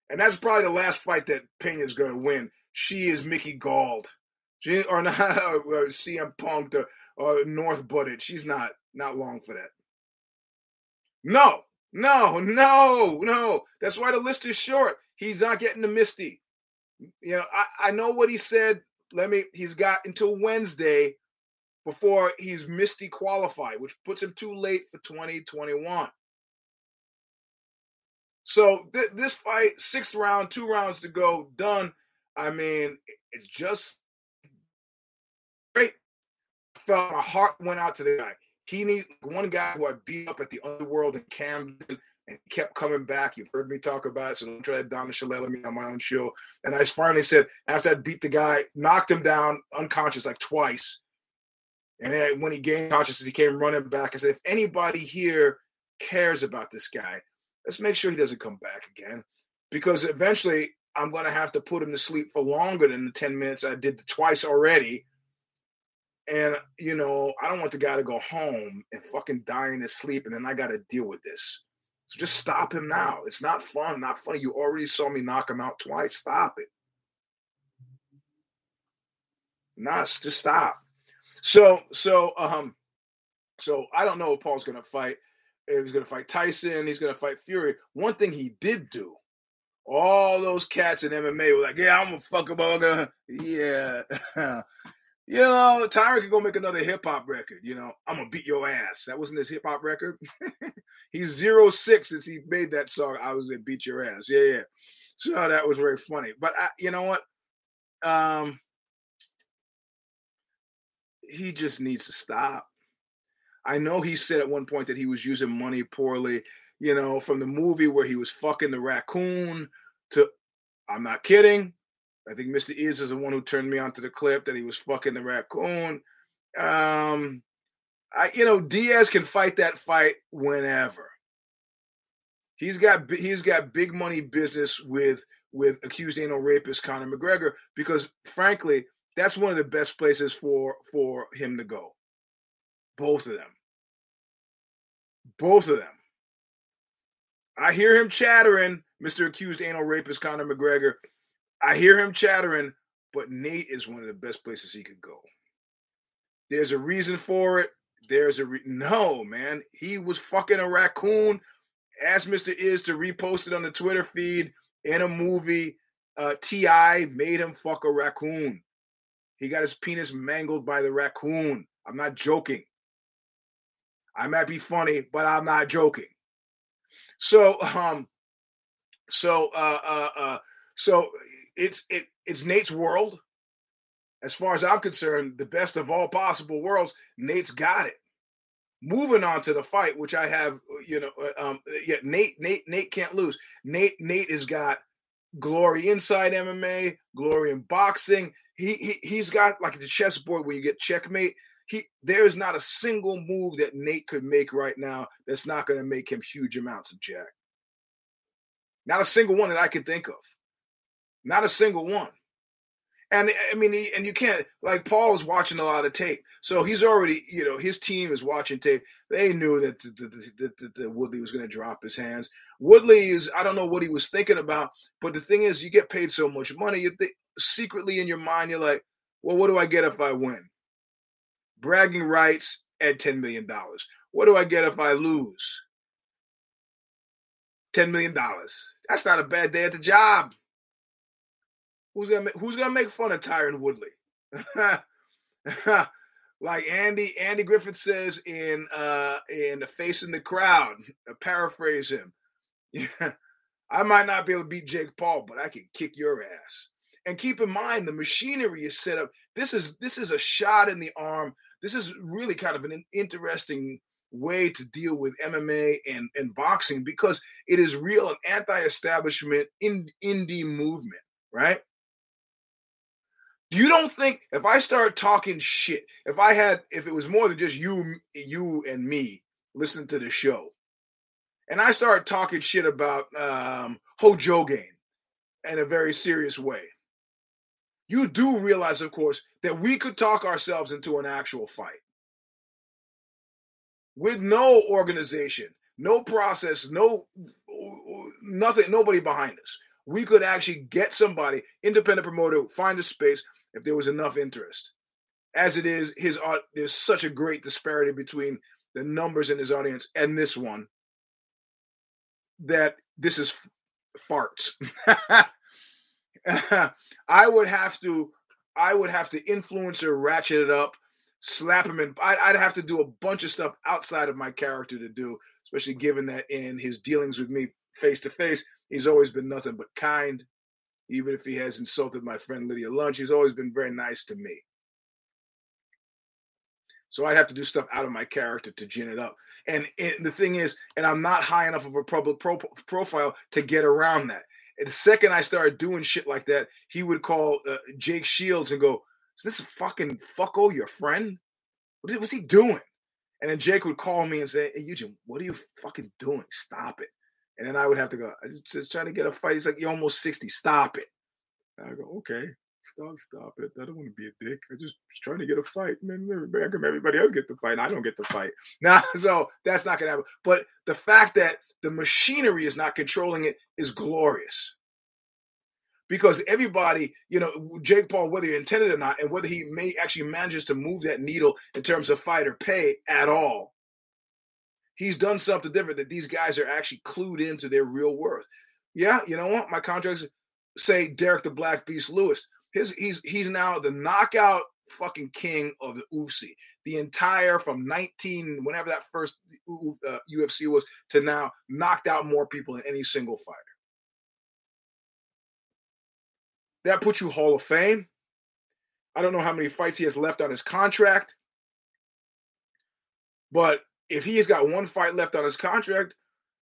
And that's probably the last fight that Pena's going to win. She is Mickey Galled. She, or not or CM Punk or North Butted. She's not long for that. No. That's why the list is short. He's not getting the Misty. You know, I know what he said. He's got until Wednesday before he's Misty qualified, which puts him too late for 2021. So this fight, sixth round, 2 rounds to go, done. I mean, it's just great. I felt my heart went out to the guy. He needs one guy who I beat up at the Underworld in Camden and kept coming back. You've heard me talk about it, so don't try to down-shillelagh me on my own show. And I finally said, after I beat the guy, knocked him down unconscious like twice, and then when he gained consciousness, he came running back and said, if anybody here cares about this guy, let's make sure he doesn't come back again, because eventually I'm going to have to put him to sleep for longer than the 10 minutes I did twice already. And, you know, I don't want the guy to go home and fucking die in his sleep, and then I got to deal with this. So just stop him now. It's not fun. Not funny. You already saw me knock him out twice. Stop it. Nah, just stop. So I don't know if Paul's going to fight. He's going to fight Tyson. He's going to fight Fury. One thing he did do, all those cats in MMA were like, yeah, I'm going to fuck him up. Yeah. You know, Tyron could go make another hip-hop record. You know, I'm going to beat your ass. That wasn't his hip-hop record. He's 0-6 since he made that song, I was going to beat your ass. Yeah. So that was very funny. But you know what? He just needs to stop. I know he said at one point that he was using money poorly, you know, from the movie where he was fucking the raccoon to, I'm not kidding. I think Mr. Iz is the one who turned me onto the clip that he was fucking the raccoon. Diaz can fight that fight whenever. He's got big money business with accused anal rapist Conor McGregor, because frankly, that's one of the best places for him to go. Both of them. I hear him chattering, Mr. Accused Anal Rapist Conor McGregor. I hear him chattering But Nate is one of the best places he could go. There's a reason for it. There's a no, man. He was fucking a raccoon. Asked Mr. Iz to repost it on the Twitter feed in a movie. T.I. made him fuck a raccoon. He got his penis mangled by the raccoon. I'm not joking. I might be funny, but I'm not joking. So it's Nate's world. As far as I'm concerned, the best of all possible worlds, Nate's got it. Moving on to the fight, which I have, you know, Nate can't lose. Nate has got glory inside MMA, glory in boxing. He's got like the chessboard where you get checkmate. There is not a single move that Nate could make right now that's not going to make him huge amounts of jack. Not a single one that I can think of. Not a single one. And I mean, and you can't, like, Paul is watching a lot of tape. So he's already, you know, his team is watching tape. They knew that the Woodley was going to drop his hands. Woodley is, I don't know what he was thinking about, but the thing is, you get paid so much money, you think, secretly in your mind, you're like, well, what do I get if I win? Bragging rights at $10 million. What do I get if I lose? $10 million. That's not a bad day at the job. Who's gonna make fun of Tyron Woodley? Like Andy Griffith says in Facing the Crowd, to paraphrase him. Yeah, I might not be able to beat Jake Paul, but I can kick your ass. And keep in mind, the machinery is set up. This is a shot in the arm. This is really kind of an interesting way to deal with MMA and boxing, because it is real and anti-establishment indie movement, right? You don't think if I start talking shit, if it was more than just you and me listening to the show, and I start talking shit about HoJo Game in a very serious way, you do realize, of course, that we could talk ourselves into an actual fight with no organization, no process, no nothing, nobody behind us. We could actually get somebody, independent promoter, find a space if there was enough interest. As it is, there's such a great disparity between the numbers in his audience and this one that this is farts. I would have to influence or ratchet it up, slap him in. I'd have to do a bunch of stuff outside of my character to do, especially given that in his dealings with me face to face, he's always been nothing but kind. Even if he has insulted my friend Lydia Lunch, he's always been very nice to me. So I'd have to do stuff out of my character to gin it up. And the thing is, and I'm not high enough of a public profile to get around that. And the second I started doing shit like that, he would call Jake Shields and go, "Is this a fucking fucko your friend? What's he doing?" And then Jake would call me and say, "Hey, Eugene, what are you fucking doing? Stop it." And then I would have to go, "I'm just trying to get a fight." He's like, "You're almost 60. Stop it." And I go, "Okay, stop it. I don't want to be a dick. I just was trying to get a fight. Man, everybody else get the fight, and I don't get the fight." Nah, so that's not going to happen. But the fact that the machinery is not controlling it is glorious. Because everybody, you know, Jake Paul, whether he intended or not, and whether he may actually manages to move that needle in terms of fight or pay at all, he's done something different that these guys are actually clued into their real worth. Yeah, you know what? My contracts say Derrick the Black Beast Lewis. He's now the knockout fucking king of the UFC. The entire from 19, whenever that first UFC was, to now knocked out more people than any single fighter. That puts you Hall of Fame. I don't know how many fights he has left on his contract, but if he has got one fight left on his contract,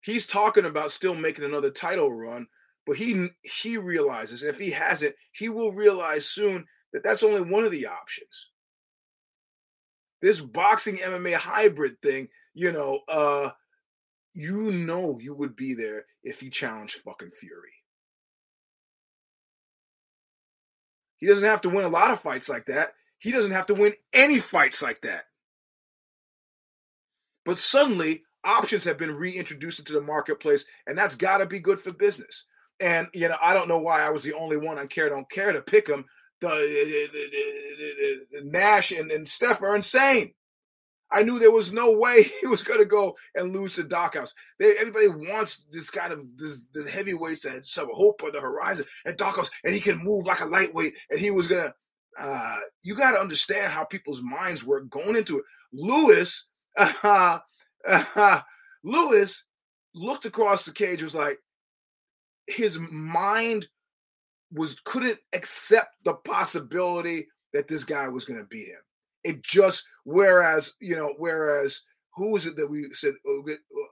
he's talking about still making another title run. But he realizes, and if he hasn't, he will realize soon that that's only one of the options. This boxing MMA hybrid thing, you would be there if he challenged fucking Fury. He doesn't have to win a lot of fights like that. He doesn't have to win any fights like that. But suddenly, options have been reintroduced into the marketplace, and that's got to be good for business. And, you know, I don't know why I was the only one on Care Don't Care to pick him, Nash and Steph are insane. I knew there was no way he was going to go and lose to Dockhouse. Everybody wants this kind of this heavyweight to have some hope on the horizon. And Dockhouse, and he can move like a lightweight. And he was going to. You got to understand how people's minds work going into it. Lewis looked across the cage. Was like his mind couldn't accept the possibility that this guy was going to beat him. It just, whereas who is it that we said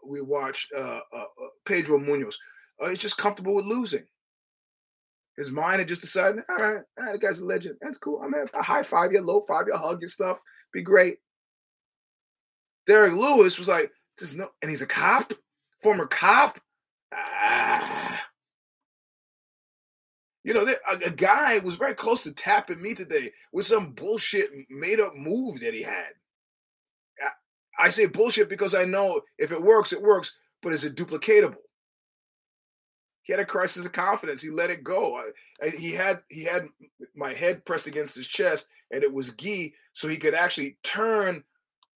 we watched? Pedro Munoz. He's just comfortable with losing. His mind had just decided, all right, the guy's a legend. That's cool. I'm happy. I high five you, low five you, hug you, stuff. Be great. Derrick Lewis was like, just no, and he's a cop, former cop. A guy was very close to tapping me today with some bullshit made-up move that he had. I say bullshit because I know if it works, it works, but is it duplicatable? He had a crisis of confidence. He let it go. He had my head pressed against his chest, and it was gi, so he could actually turn.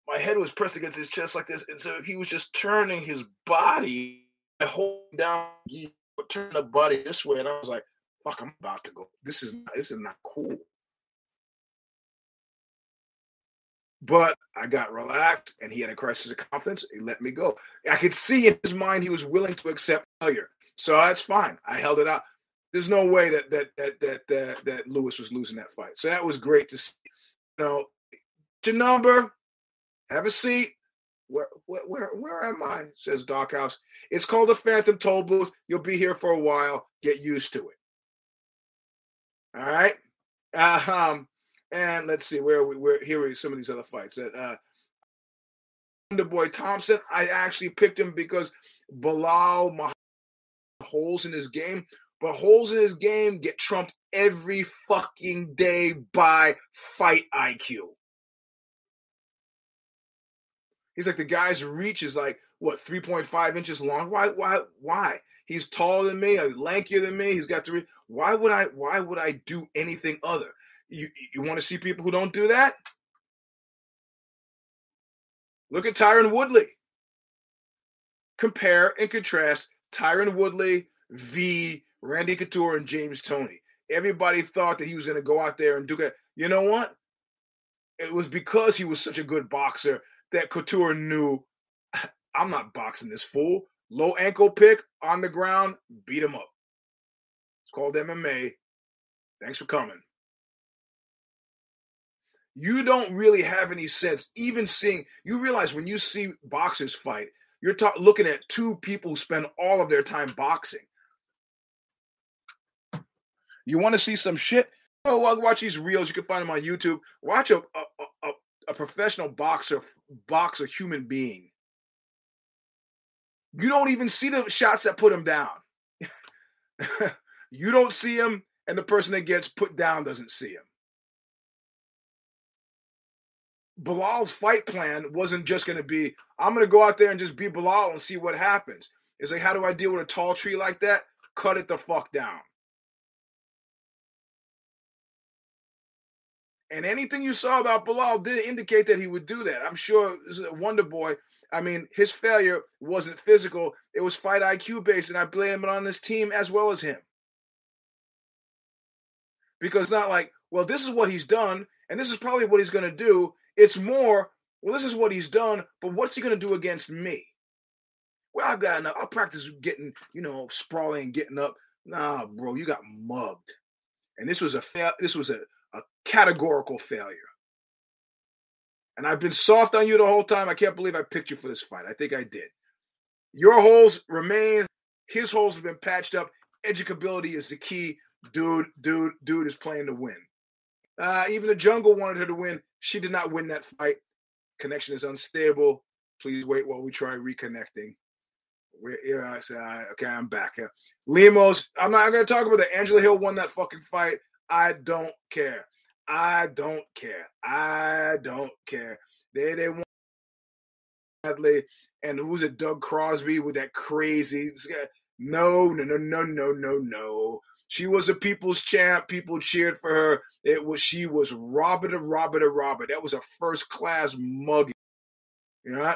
My head was pressed against his chest like this, and so he was just turning his body, holding down gi, but turning the body this way, and I was like, fuck, I'm about to go. This is not cool. But I got relaxed, and he had a crisis of confidence. He let me go. I could see in his mind he was willing to accept failure. So that's fine. I held it out. There's no way that Lewis was losing that fight. So that was great to see. To number, have a seat. Where am I? Says Dockhouse. It's called the Phantom Toll Booth. You'll be here for a while. Get used to it. All right, and let's see here are some of these other fights. Underboy Thompson, I actually picked him because Bilal Muhammad holes in his game, but holes in his game get trumped every fucking day by fight IQ. He's like, the guy's reach is like, what, 3.5 inches long? Why? He's taller than me, lankier than me. He's got three. Why would I do anything other? You want to see people who don't do that? Look at Tyron Woodley. Compare and contrast Tyron Woodley v. Randy Couture and James Toney. Everybody thought that he was going to go out there and do that. You know what? It was because he was such a good boxer that Couture knew, I'm not boxing this fool. Low ankle pick, on the ground, beat him up. It's called MMA. Thanks for coming. You don't really have any sense. Even seeing, you realize when you see boxers fight, you're looking at two people who spend all of their time boxing. You want to see some shit? Oh, watch these reels. You can find them on YouTube. Watch a professional boxer box a human being. You don't even see the shots that put him down. You don't see him, and the person that gets put down doesn't see him. Bilal's fight plan wasn't just going to be, I'm going to go out there and just be Bilal and see what happens. It's like, how do I deal with a tall tree like that? Cut it the fuck down. And anything you saw about Bilal didn't indicate that he would do that. I'm sure Wonder Boy, his failure wasn't physical. It was fight IQ based, and I blame it on his team as well as him. Because it's not like, well, this is what he's done, and this is probably what he's going to do. It's more, well, this is what he's done, but what's he going to do against me? Well, I've got enough. I'll practice getting, sprawling and getting up. Nah, bro, you got mugged. And this was a categorical failure. And I've been soft on you the whole time. I can't believe I picked you for this fight. I think I did. Your holes remain. His holes have been patched up. Educability is the key. Dude is playing to win. Even the jungle wanted her to win. She did not win that fight. Connection is unstable. Please wait while we try reconnecting. Okay, I'm back. Yeah. Lemos, I'm not going to talk about that. Angela Hill won that fucking fight. I don't care. I don't care. I don't care. They won badly. And who's it? Doug Crosby with that crazy. No. She was a people's champ. People cheered for her. She was Robert. That was a first-class mugging. You know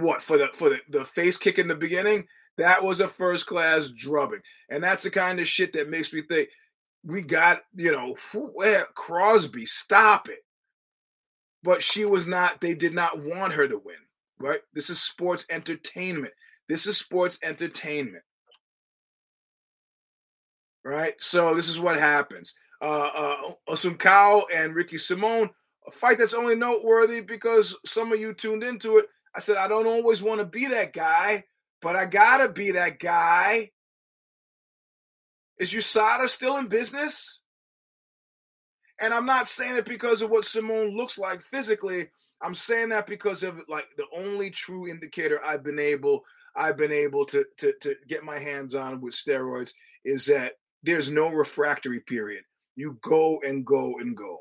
what? For the face kick in the beginning, that was a first-class drubbing. And that's the kind of shit that makes me think, we got, Crosby, stop it. But they did not want her to win, right? This is sports entertainment. Right? So this is what happens. Osum Kao and Ricky Simon, a fight that's only noteworthy because some of you tuned into it. I said, I don't always want to be that guy, but I got to be that guy. Is USADA still in business? And I'm not saying it because of what Simone looks like physically. I'm saying that because of the only true indicator I've been able to get my hands on with steroids is that there's no refractory period. You go and go and go.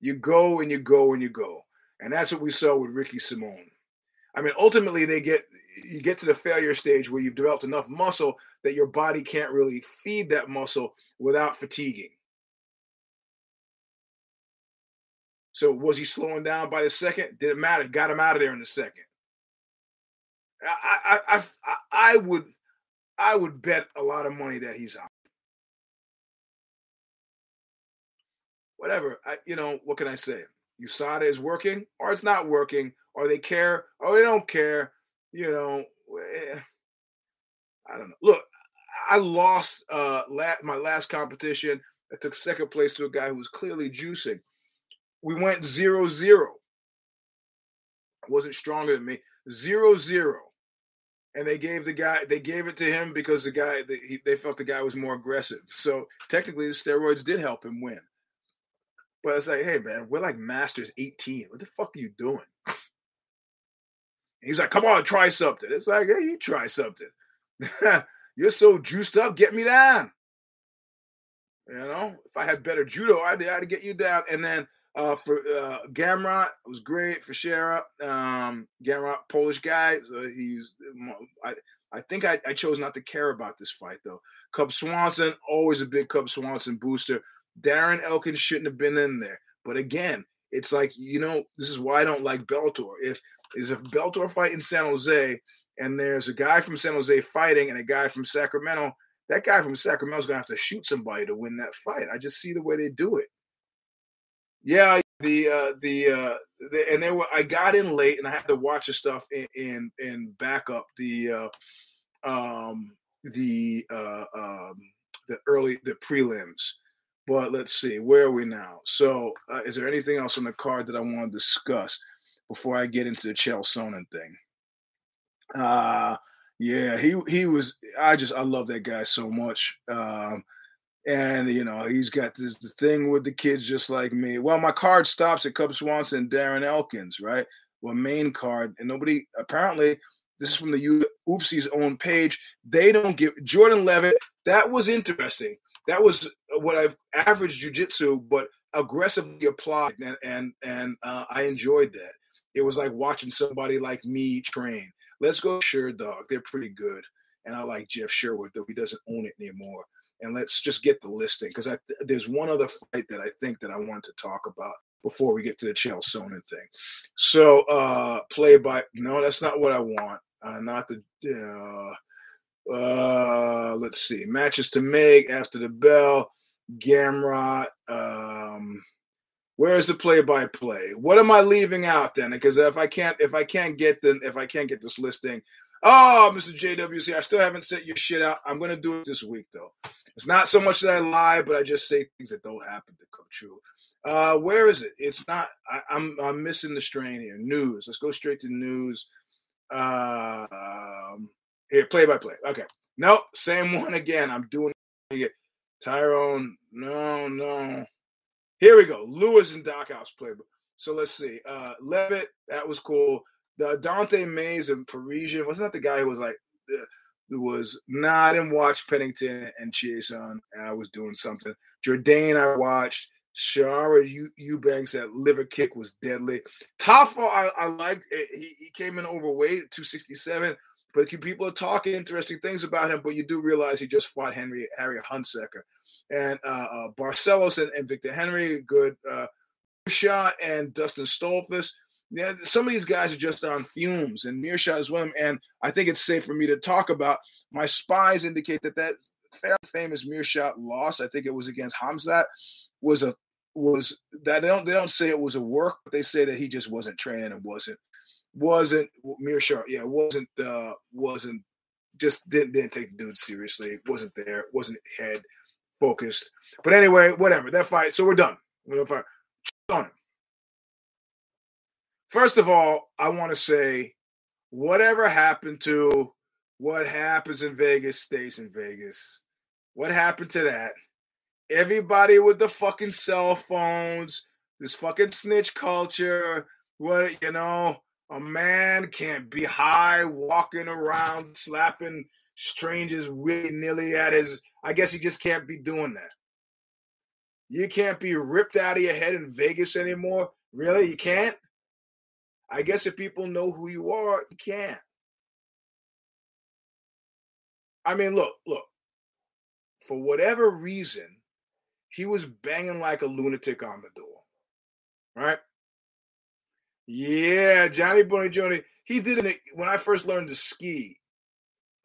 You go and you go and you go. And that's what we saw with Ricky Simon. I mean, ultimately, you get to the failure stage where you've developed enough muscle that your body can't really feed that muscle without fatiguing. So was he slowing down by the second? Did it matter? Got him out of there in the second. I would bet a lot of money that he's out. Whatever. What can I say? USADA is working, or it's not working, or they care, or they don't care. I don't know. Look, I lost my last competition. I took second place to a guy who was clearly juicing. We went 0-0. Wasn't stronger than me. 0-0. And they gave it to him because they felt the guy was more aggressive. So technically the steroids did help him win. But it's like, hey man, we're like Masters 18. What the fuck are you doing? And he's like, come on, try something. It's like, hey, you try something. You're so juiced up, get me down. If I had better judo, I'd get you down. And then for Gamrot, it was great for Shara. Gamrot, Polish guy. So I think I chose not to care about this fight, though. Cub Swanson, always a big Cub Swanson booster. Darren Elkins shouldn't have been in there. But again, it's like, this is why I don't like Bellator. If there's a Bellator fight in San Jose and there's a guy from San Jose fighting and a guy from Sacramento, that guy from Sacramento is going to have to shoot somebody to win that fight. I just see the way they do it. Yeah, I got in late and I had to watch the stuff and back up the prelims. But let's see, where are we now? So is there anything else on the card that I want to discuss before I get into the Chael Sonnen thing? Yeah, he was. I love that guy so much. And he's got the thing with the kids just like me. Well, my card stops at Cub Swanson and Darren Elkins, right? Well, main card, and nobody apparently. This is from the UFC's own page. They don't give Jordan Leavitt. That was interesting. That was what I've averaged jiu-jitsu, but aggressively applied, and I enjoyed that. It was like watching somebody like me train. Let's go Sure Dog. They're pretty good. And I like Jeff Sherwood, though he doesn't own it anymore. And let's just get the listing because there's one other fight that I think that I wanted to talk about before we get to the Chael Sonnen thing. So that's not what I want. Let's see. Matches to make after the bell. Gamrot. Where is the play-by-play? What am I leaving out then? Because if I can't get this listing, oh, Mr. JWC, I still haven't sent your shit out. I'm gonna do it this week though. It's not so much that I lie, but I just say things that don't happen to come true. Where is it? It's not. I'm missing the strain here. News. Let's go straight to news. Here, play-by-play. Okay. Nope. Same one again. I'm doing it. Tyrone. No. Here we go. Lewis and Dockhouse playbook. So let's see. Leavitt, that was cool. The Dante Mays and Parisian. Wasn't that the guy who was like, I didn't watch Pennington and Chieson. I was doing something. Jourdain, I watched. Shara Eubanks, that liver kick was deadly. Tafa, I liked. He came in overweight, 267. But people are talking interesting things about him, but you do realize he just fought Harry Hunsecker. And Barcelos and Victor Henry, good Mearshot and Dustin Stolfus. Yeah, some of these guys are just on fumes, and Mearshot is one of them. And I think it's safe for me to talk about. My spies indicate that fairly famous Mearshot loss, I think it was against Khamzat, was that they don't say it was a work, but they say that he just wasn't training and wasn't just didn't take the dude seriously. It wasn't there, wasn't head focused. But anyway, whatever that fight. So we're done. We're done. On it. First of all, I want to say, whatever happened to what happens in Vegas stays in Vegas. What happened to that? Everybody with the fucking cell phones, this fucking snitch culture. What, you know? A man can't be high, walking around, slapping strangers willy-nilly at his... I guess he just can't be doing that. You can't be ripped out of your head in Vegas anymore? Really? You can't? I guess if people know who you are, you can't. I mean, look. For whatever reason, he was banging like a lunatic on the door. Right? Yeah, Johnny Boney Jr. He did it when I first learned to ski,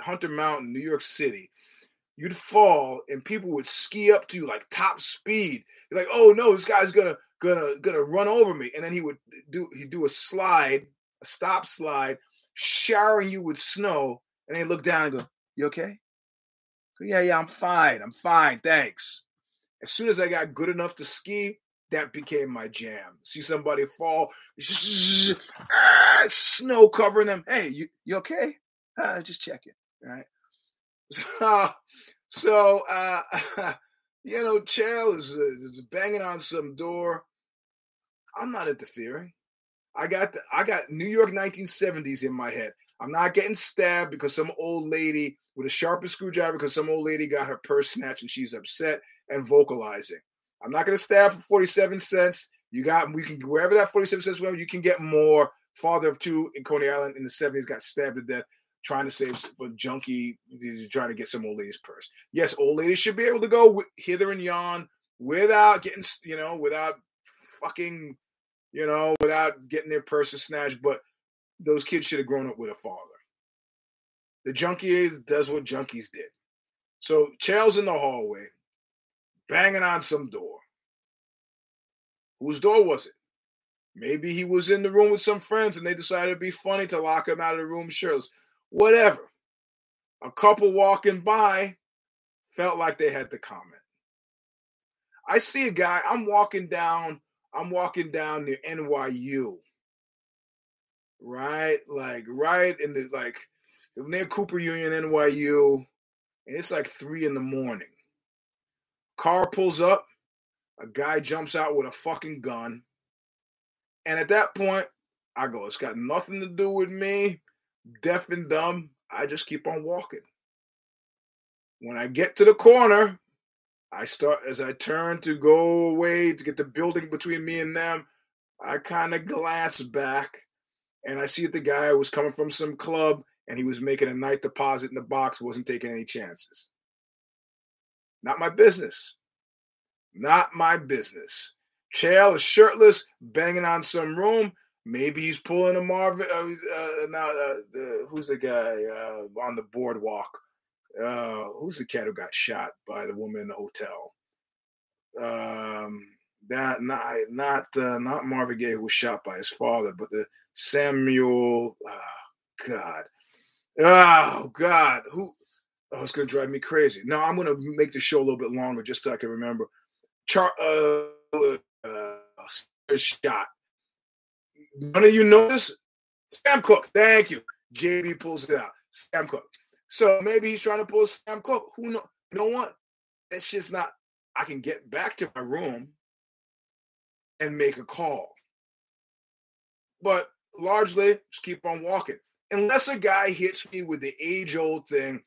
Hunter Mountain, New York City. You'd fall and people would ski up to you like top speed. You're like, oh no, this guy's gonna run over me. And then he'd do a slide, a stop slide, showering you with snow, and they look down and go, "You okay?" Yeah, I'm fine, thanks. As soon as I got good enough to ski, that became my jam. See somebody fall, snow covering them. Hey, you okay? Just checking, right? So Chael is banging on some door. I'm not interfering. I got New York 1970s in my head. I'm not getting stabbed because some old lady with a sharpest screwdriver because some old lady got her purse snatched and she's upset and vocalizing. I'm not going to stab for 47 cents. Wherever that 47 cents went, you can get more. Father of two in Coney Island in the 70s got stabbed to death trying to save a junkie, trying to get some old lady's purse. Yes, old ladies should be able to go hither and yon without getting, without getting their purses snatched. But those kids should have grown up with a father. The junkie does what junkies did. So Chael's in the hallway, banging on some door. Whose door was it? Maybe he was in the room with some friends and they decided it'd be funny to lock him out of the room shirtless. Whatever. A couple walking by felt like they had to comment. I see a guy, I'm walking down near NYU. Right? Like right in the near Cooper Union, NYU, and it's like 3 a.m. Car pulls up, a guy jumps out with a fucking gun. And at that point, I go, it's got nothing to do with me, deaf and dumb. I just keep on walking. When I get to the corner, as I turn to go away to get the building between me and them, I kind of glance back and I see that the guy was coming from some club and he was making a night deposit in the box, wasn't taking any chances. Not my business. Chael is shirtless, banging on some room. Maybe he's pulling a Marvin. Who's the guy on the boardwalk? Who's the cat who got shot by the woman in the hotel? Not Marvin Gaye, who was shot by his father, but the Samuel. Oh God, who? Oh, it's going to drive me crazy. No, I'm going to make the show a little bit longer just so I can remember. Shot. None of you know this? Sam Cook. Thank you. JB pulls it out. Sam Cook. So maybe he's trying to pull Sam Cook. Who knows? You know what? That shit's not. I can get back to my room and make a call. But largely, just keep on walking. Unless a guy hits me with the age-old thing,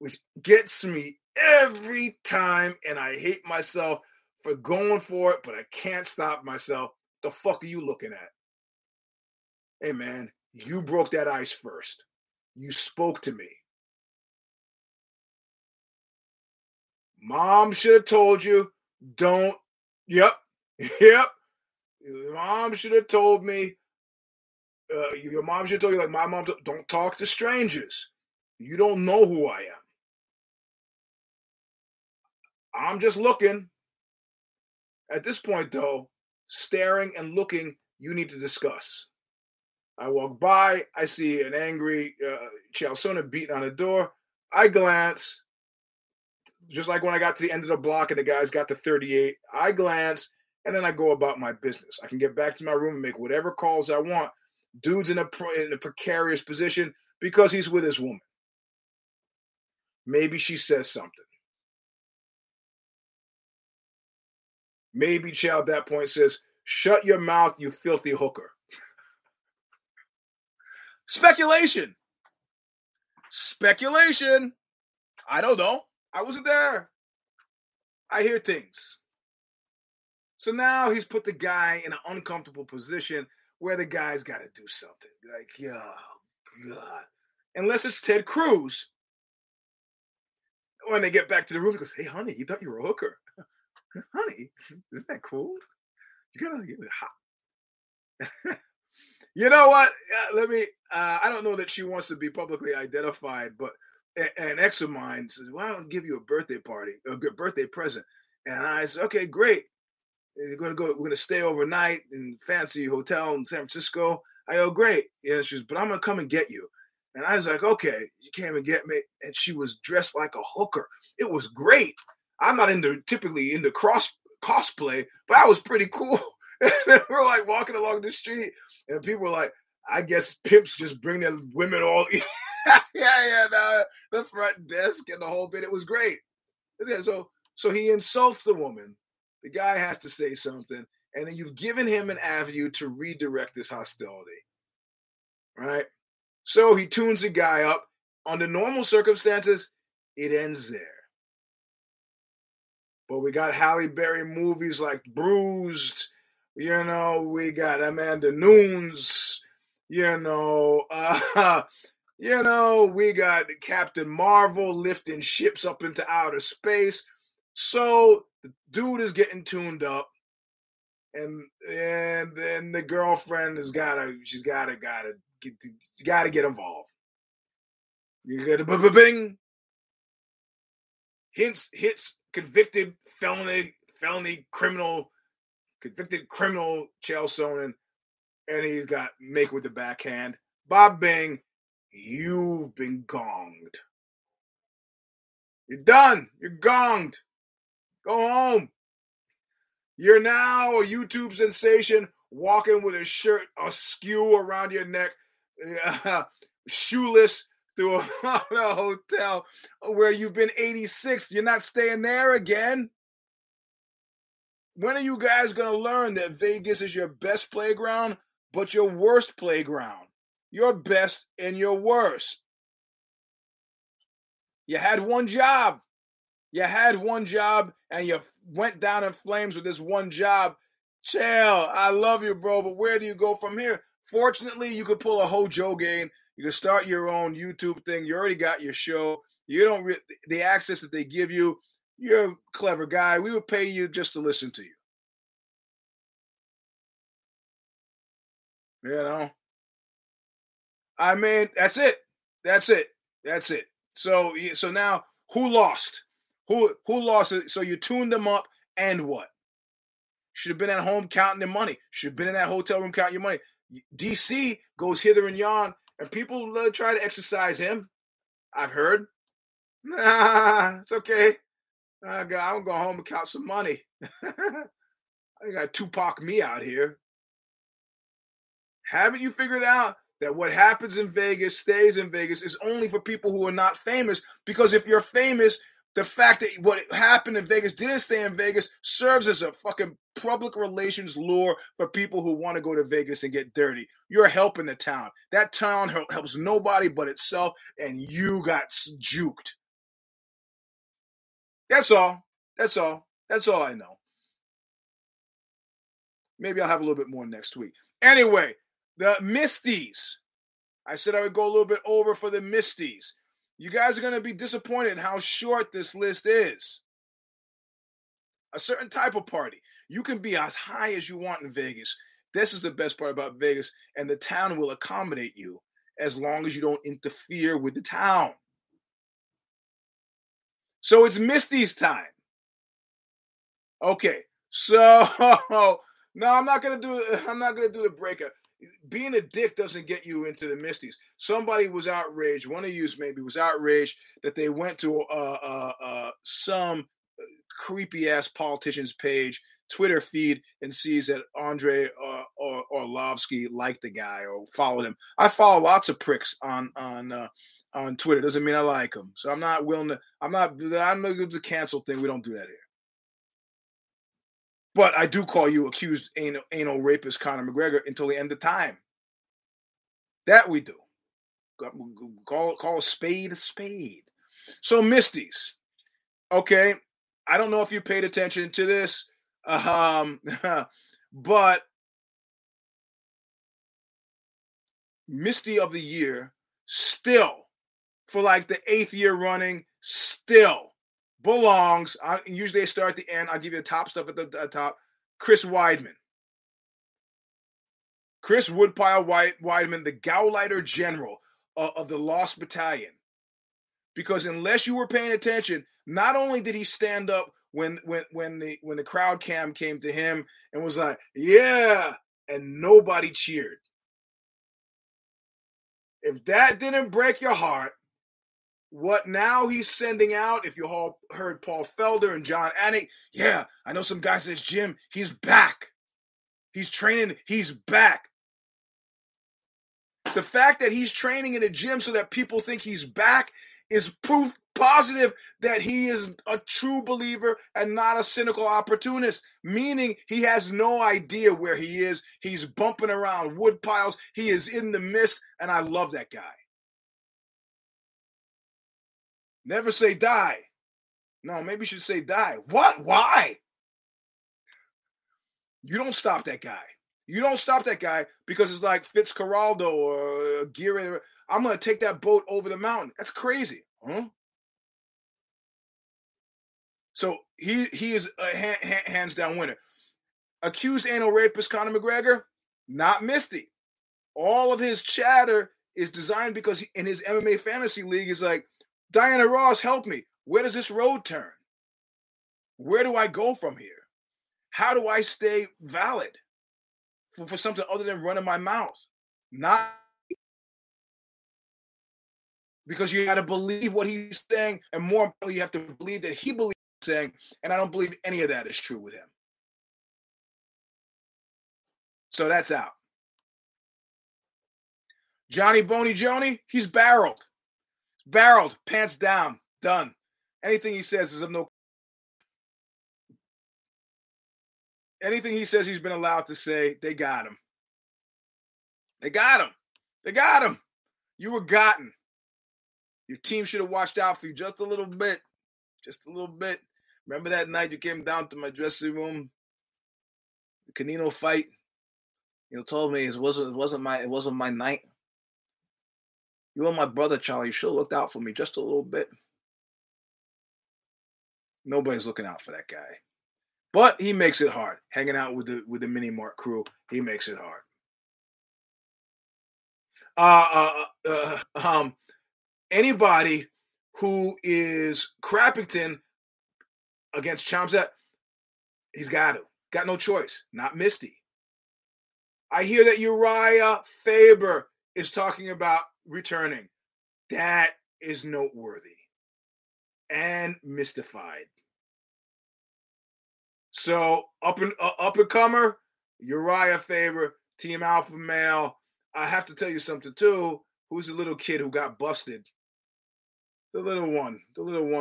which gets me every time, and I hate myself for going for it, but I can't stop myself. The fuck are you looking at? Hey, man, you broke that ice first. You spoke to me. Mom should have told you, don't. Yep. Mom should have told me. Your mom should have told you, like my mom, don't talk to strangers. You don't know who I am. I'm just looking. At this point, though, staring and looking, you need to discuss. I walk by. I see an angry Chael Sonnen beating on the door. I glance. Just like when I got to the end of the block and the guys got to 38, I glance, and then I go about my business. I can get back to my room and make whatever calls I want. Dude's in a precarious position because he's with his woman. Maybe she says something. Maybe Chael at that point says, shut your mouth, you filthy hooker. Speculation. I don't know. I wasn't there. I hear things. So now he's put the guy in an uncomfortable position where the guy's got to do something. Like, oh, God. Unless it's Ted Cruz. When they get back to the room, he goes, hey, honey, you thought you were a hooker. Honey, isn't that cool? You got to get hot. You know what? Let me, I don't know that she wants to be publicly identified, but an ex of mine says, well, I don't give you a birthday party, a good birthday present. And I said, okay, great. We're going to stay overnight in a fancy hotel in San Francisco. I go, great. And she was, but I'm going to come and get you. And I was like, okay, you came and get me. And she was dressed like a hooker. It was great. I'm not typically into cosplay, but I was pretty cool. And then we're like walking along the street and people were like, I guess pimps just bring their women all the front desk and the whole bit. It was great. So he insults the woman. The guy has to say something, and then you've given him an avenue to redirect this hostility, right? So he tunes the guy up. Under normal circumstances, it ends there. But we got Halle Berry movies like Bruised. You know, we got Amanda Nunes. We got Captain Marvel lifting ships up into outer space. So the dude is getting tuned up, and then the girlfriend has gotta get involved. You got a bing. Hits convicted felony criminal. Convicted criminal Chael Sonnen, and he's got make with the backhand. Bob Bing, you've been gonged. You're done. You're gonged. Go home. You're now a YouTube sensation, walking with a shirt askew around your neck, shoeless through a hotel where you've been 86th. You're not staying there again. When are you guys going to learn that Vegas is your best playground, but your worst playground? Your best and your worst. You had one job. And you went down in flames with this one job. Chael, I love you, bro, but where do you go from here? Fortunately, you could pull a HoJo game. You could start your own YouTube thing. You already got your show. You don't the access that they give you. You're a clever guy. We would pay you just to listen to you. You know? I mean, that's it. So now, who lost? Who lost? So you tuned them up, and what? Should have been at home counting their money. Should have been in that hotel room counting your money. DC goes hither and yon, and people try to exercise him. I've heard. Nah, it's okay. I'm going to go home and count some money. I got Tupac me out here. Haven't you figured out that what happens in Vegas stays in Vegas is only for people who are not famous? Because if you're famous, the fact that what happened in Vegas didn't stay in Vegas serves as a fucking public relations lure for people who want to go to Vegas and get dirty. You're helping the town. That town helps nobody but itself, and you got juked. That's all. That's all I know. Maybe I'll have a little bit more next week. Anyway, the Misties I said I would go a little bit over for the Misties. You guys are going to be disappointed in how short this list is. A certain type of party. You can be as high as you want in Vegas. This is the best part about Vegas, and the town will accommodate you as long as you don't interfere with the town. So it's Misty's time. Okay, so no, I'm not gonna do the breakup. Being a dick doesn't get you into the Misties. Somebody was outraged. One of you maybe was outraged that they went to some creepy ass politician's page, Twitter feed, and sees that Andre Orlovsky liked the guy or followed him. I follow lots of pricks on Twitter. Doesn't mean I like them. So I'm not willing to. I'm not going to cancel thing. We don't do that here. But I do call you accused anal rapist Conor McGregor until the end of time. That we do. Call a spade a spade. So Misties. Okay. I don't know if you paid attention to this, but Misty of the Year still, for like the 8th year running, still belongs. Usually I start at the end. I'll give you the top stuff at the top. Chris Weidman. Chris Woodpile Weidman, the Gauleiter General of the Lost Battalion. Because unless you were paying attention, not only did he stand up when the crowd cam came to him and was like, yeah, and nobody cheered. If that didn't break your heart, what now he's sending out, if you all heard Paul Felder and John Anik, yeah, I know some guy says, Jim, he's back. He's training, he's back. The fact that he's training in a gym so that people think he's back is proof positive that he is a true believer and not a cynical opportunist, meaning he has no idea where he is. He's bumping around wood piles. He is in the mist, and I love that guy. Never say die. No, maybe you should say die. What? Why? You don't stop that guy. You don't stop that guy because it's like Fitzcarraldo or Geary. I'm going to take that boat over the mountain. That's crazy. Huh? So he is a hands down winner. Accused anal rapist Conor McGregor, not Misty. All of his chatter is designed because he, in his MMA fantasy league, is like, Diana Ross, help me. Where does this road turn? Where do I go from here? How do I stay valid for something other than running my mouth? Not because you got to believe what he's saying, and more importantly, you have to believe that he believes what he's saying, and I don't believe any of that is true with him. So that's out. Johnny Boney Joni, he's barreled. Barreled, pants down, done. Anything he says is of no... Anything he says he's been allowed to say, they got him. They got him. They got him. You were gotten. Your team should have watched out for you just a little bit. Just a little bit. Remember that night you came down to my dressing room? The Canino fight? You told me it wasn't my night. You and my brother, Charlie, you should have looked out for me just a little bit. Nobody's looking out for that guy. But he makes it hard. Hanging out with the Mini Mart crew, he makes it hard. Anybody who is Crappington against Khamzat, he's got to. Got no choice. Not Misty. I hear that Uriah Faber is talking about returning. That is noteworthy and mystified. So up and comer, Uriah Faber, Team Alpha Male. I have to tell you something too. Who's the little kid who got busted? The little one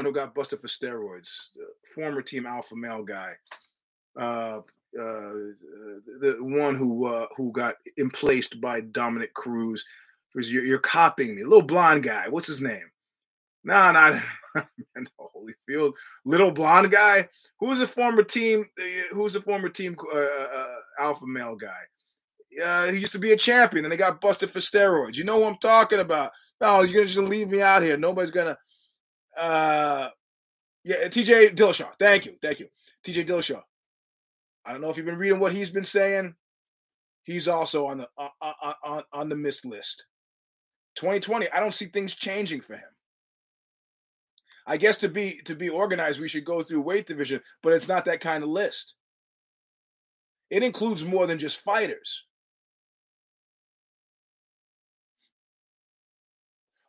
who got busted for steroids, the former Team Alpha Male guy, the one who got emplaced by Dominic Cruz. You're copying me. Little blonde guy. What's his name? Not Holyfield. Little blonde guy. Who's a former team Alpha Male guy? he used to be a champion and they got busted for steroids. You know what I'm talking about. No, you're going to just leave me out here. Nobody's going to. Yeah, TJ Dillashaw. Thank you. Thank you. TJ Dillashaw. I don't know if you've been reading what he's been saying. He's also on the missed list. 2020, I don't see things changing for him. I guess to be organized, we should go through weight division, but it's not that kind of list. It includes more than just fighters.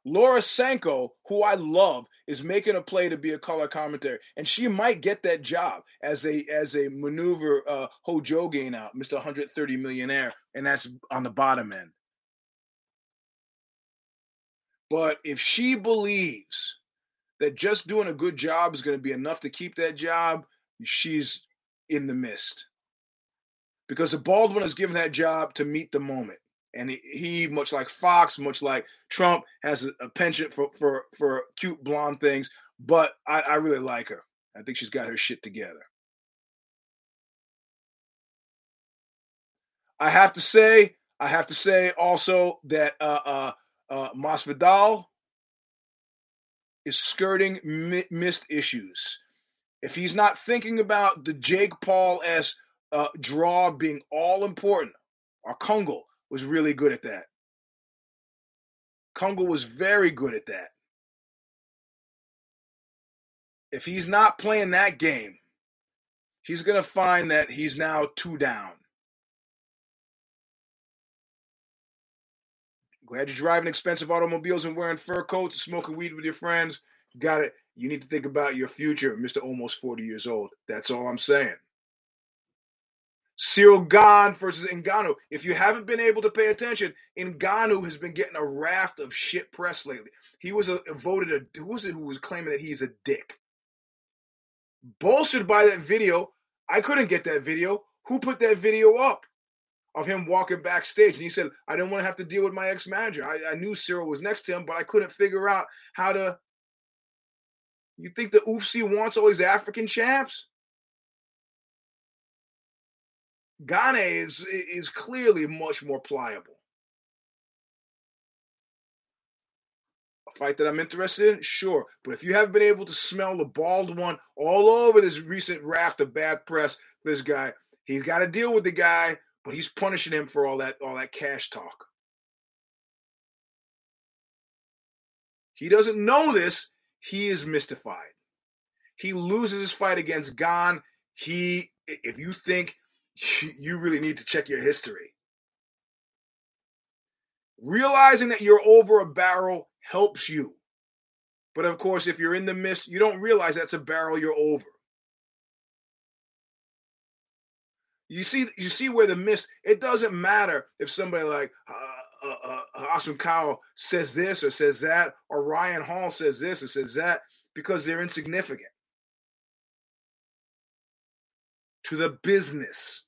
Laura Senko, who I love, is making a play to be a color commentator, and she might get that job as a maneuver HoJo Game out, Mr. 130 millionaire, and that's on the bottom end. But if she believes that just doing a good job is going to be enough to keep that job, she's in the mist. Because the Baldwin is given that job to meet the moment. And he, much like Fox, much like Trump, has a penchant for cute blonde things. But I really like her. I think she's got her shit together. I have to say also that Masvidal is skirting missed issues. If he's not thinking about the Jake Paul-esque draw being all important, or Kungle was really good at that. Kungle was very good at that. If he's not playing that game, he's going to find that he's now two down. Glad you're driving expensive automobiles and wearing fur coats, smoking weed with your friends. Got it. You need to think about your future, Mr. Almost 40 years old. That's all I'm saying. Ciryl Gane versus Ngannou. If you haven't been able to pay attention, Ngannou has been getting a raft of shit press lately. He was who was claiming that he's a dick. Bolstered by that video, I couldn't get that video. Who put that video up of him walking backstage? And he said, I didn't want to have to deal with my ex-manager. I knew Ciryl was next to him, but I couldn't figure out how to. You think the UFC wants all these African champs? Gane is clearly much more pliable. A fight that I'm interested in? Sure. But if you haven't been able to smell the bald one all over this recent raft of bad press, this guy, he's got to deal with the guy, but he's punishing him for all that cash talk. He doesn't know this. He is mystified. He loses his fight against Gane. If you think you really need to check your history. Realizing that you're over a barrel helps you. But of course, if you're in the mist, you don't realize that's a barrel you're over. You see where the mist, it doesn't matter if somebody like Asun Kao says this or says that, or Ryan Hall says this or says that, because they're insignificant. To the business.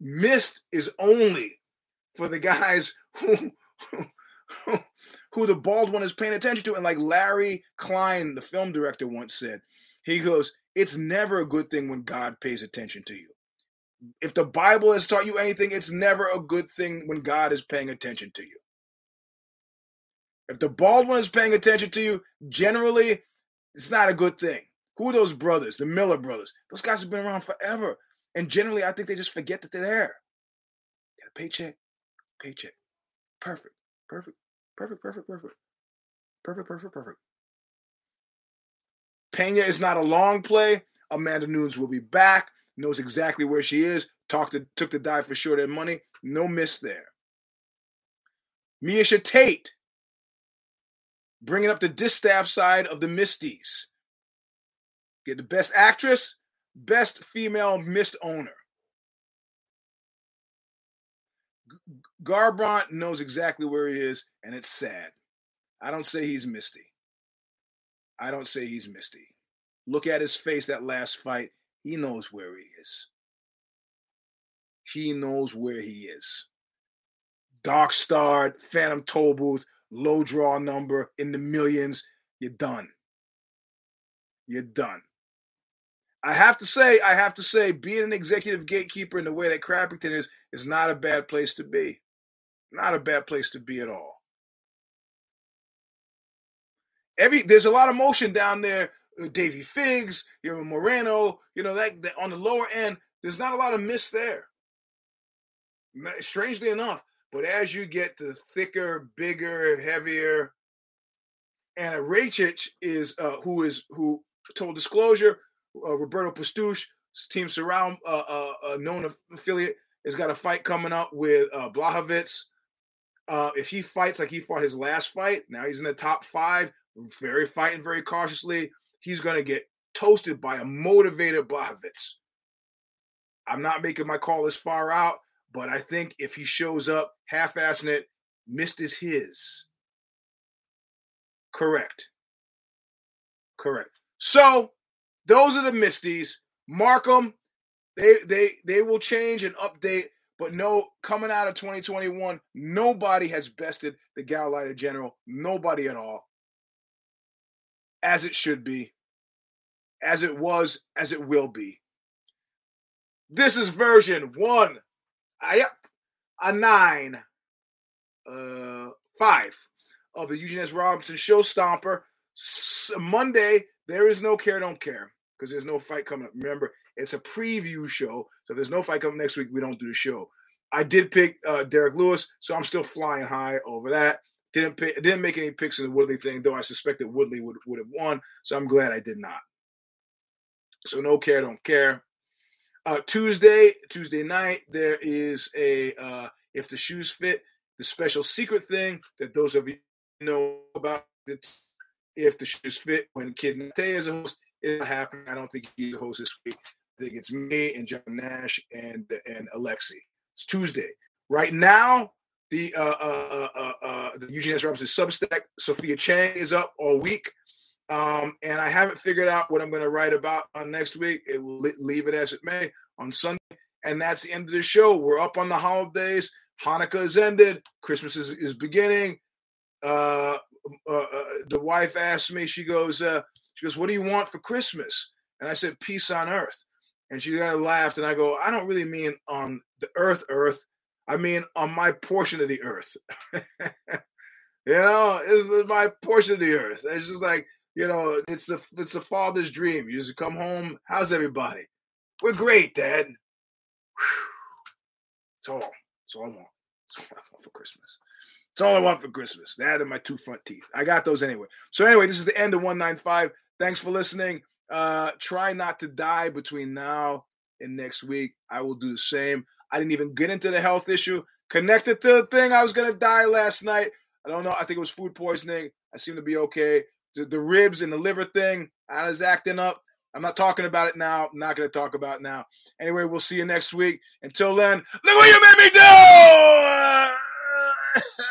Mist is only for the guys who the bald one is paying attention to. And like Larry Klein, the film director, once said, he goes, it's never a good thing when God pays attention to you. If the Bible has taught you anything, it's never a good thing when God is paying attention to you. If the bald one is paying attention to you, generally, it's not a good thing. Who are those brothers? The Miller brothers. Those guys have been around forever. And generally, I think they just forget that they're there. Got a paycheck. Perfect. Pena is not a long play. Amanda Nunes will be back. Knows exactly where she is. Took the dive for sure. Their money. No miss there. Miesha Tate. Bringing up the distaff side of the Misties. Get the best actress, best female mist owner. Garbrandt knows exactly where he is, and it's sad. I don't say he's misty. Look at his face that last fight. He knows where he is. Dark starred, phantom toll booth, low draw number in the millions. You're done. I have to say, being an executive gatekeeper in the way that Crappington is not a bad place to be. Not a bad place to be at all. There's a lot of motion down there. Davey Figs, you know, Moreno, you know, that on the lower end, there's not a lot of miss there. Strangely enough, but as you get to thicker, bigger, heavier, and Rachich who told disclosure, Roberto Pastuche, Team Surround, a known affiliate, has got a fight coming up with Blachowicz. If he fights like he fought his last fight, now he's in the top five, fighting very cautiously, he's going to get toasted by a motivated Blachowicz. I'm not making my call as far out, but I think if he shows up half-assing it, missed is his. Correct. So those are the Misties. Mark them. They will change and update, but no, coming out of 2021, nobody has bested the Gallighter General. Nobody at all. As it should be. As it was, as it will be. This is version 5 of the Eugene S. Robinson Show Stomper. Monday, there is no care, don't care, because there's no fight coming up. Remember, it's a preview show, so if there's no fight coming next week, we don't do the show. I did pick Derrick Lewis, so I'm still flying high over that. Didn't make any picks in the Woodley thing, though I suspected Woodley would have won, so I'm glad I did not. So no care, don't care. Tuesday night, there is a If the Shoes Fit, the special secret thing that those of you know about. If the Shoes Fit, when Kid Nate is a host, it's not happening. I don't think he's a host this week. I think it's me and John Nash and Alexi. It's Tuesday. Right now, the Eugene S. Robinson Substack, Sophia Chang, is up all week. And I haven't figured out what I'm going to write about on next week. It will leave it as it may on Sunday. And that's the end of the show. We're up on the holidays. Hanukkah is ended. Christmas is beginning. The wife asked me, she goes, what do you want for Christmas? And I said, peace on earth. And she kind of laughed. And I go, I don't really mean on the earth. I mean on my portion of the earth. You know, this is my portion of the earth. It's just like, you know, it's a father's dream. You just come home. How's everybody? We're great, Dad. Whew. It's all I want for Christmas. It's all I want for Christmas. That and my two front teeth. I got those anyway. So anyway, this is the end of 195. Thanks for listening. Try not to die between now and next week. I will do the same. I didn't even get into the health issue. Connected to the thing I was going to die last night. I don't know. I think it was food poisoning. I seem to be okay. The ribs and the liver thing, I was acting up. I'm not talking about it now. I'm not going to talk about it now. Anyway, we'll see you next week. Until then, look what you made me do!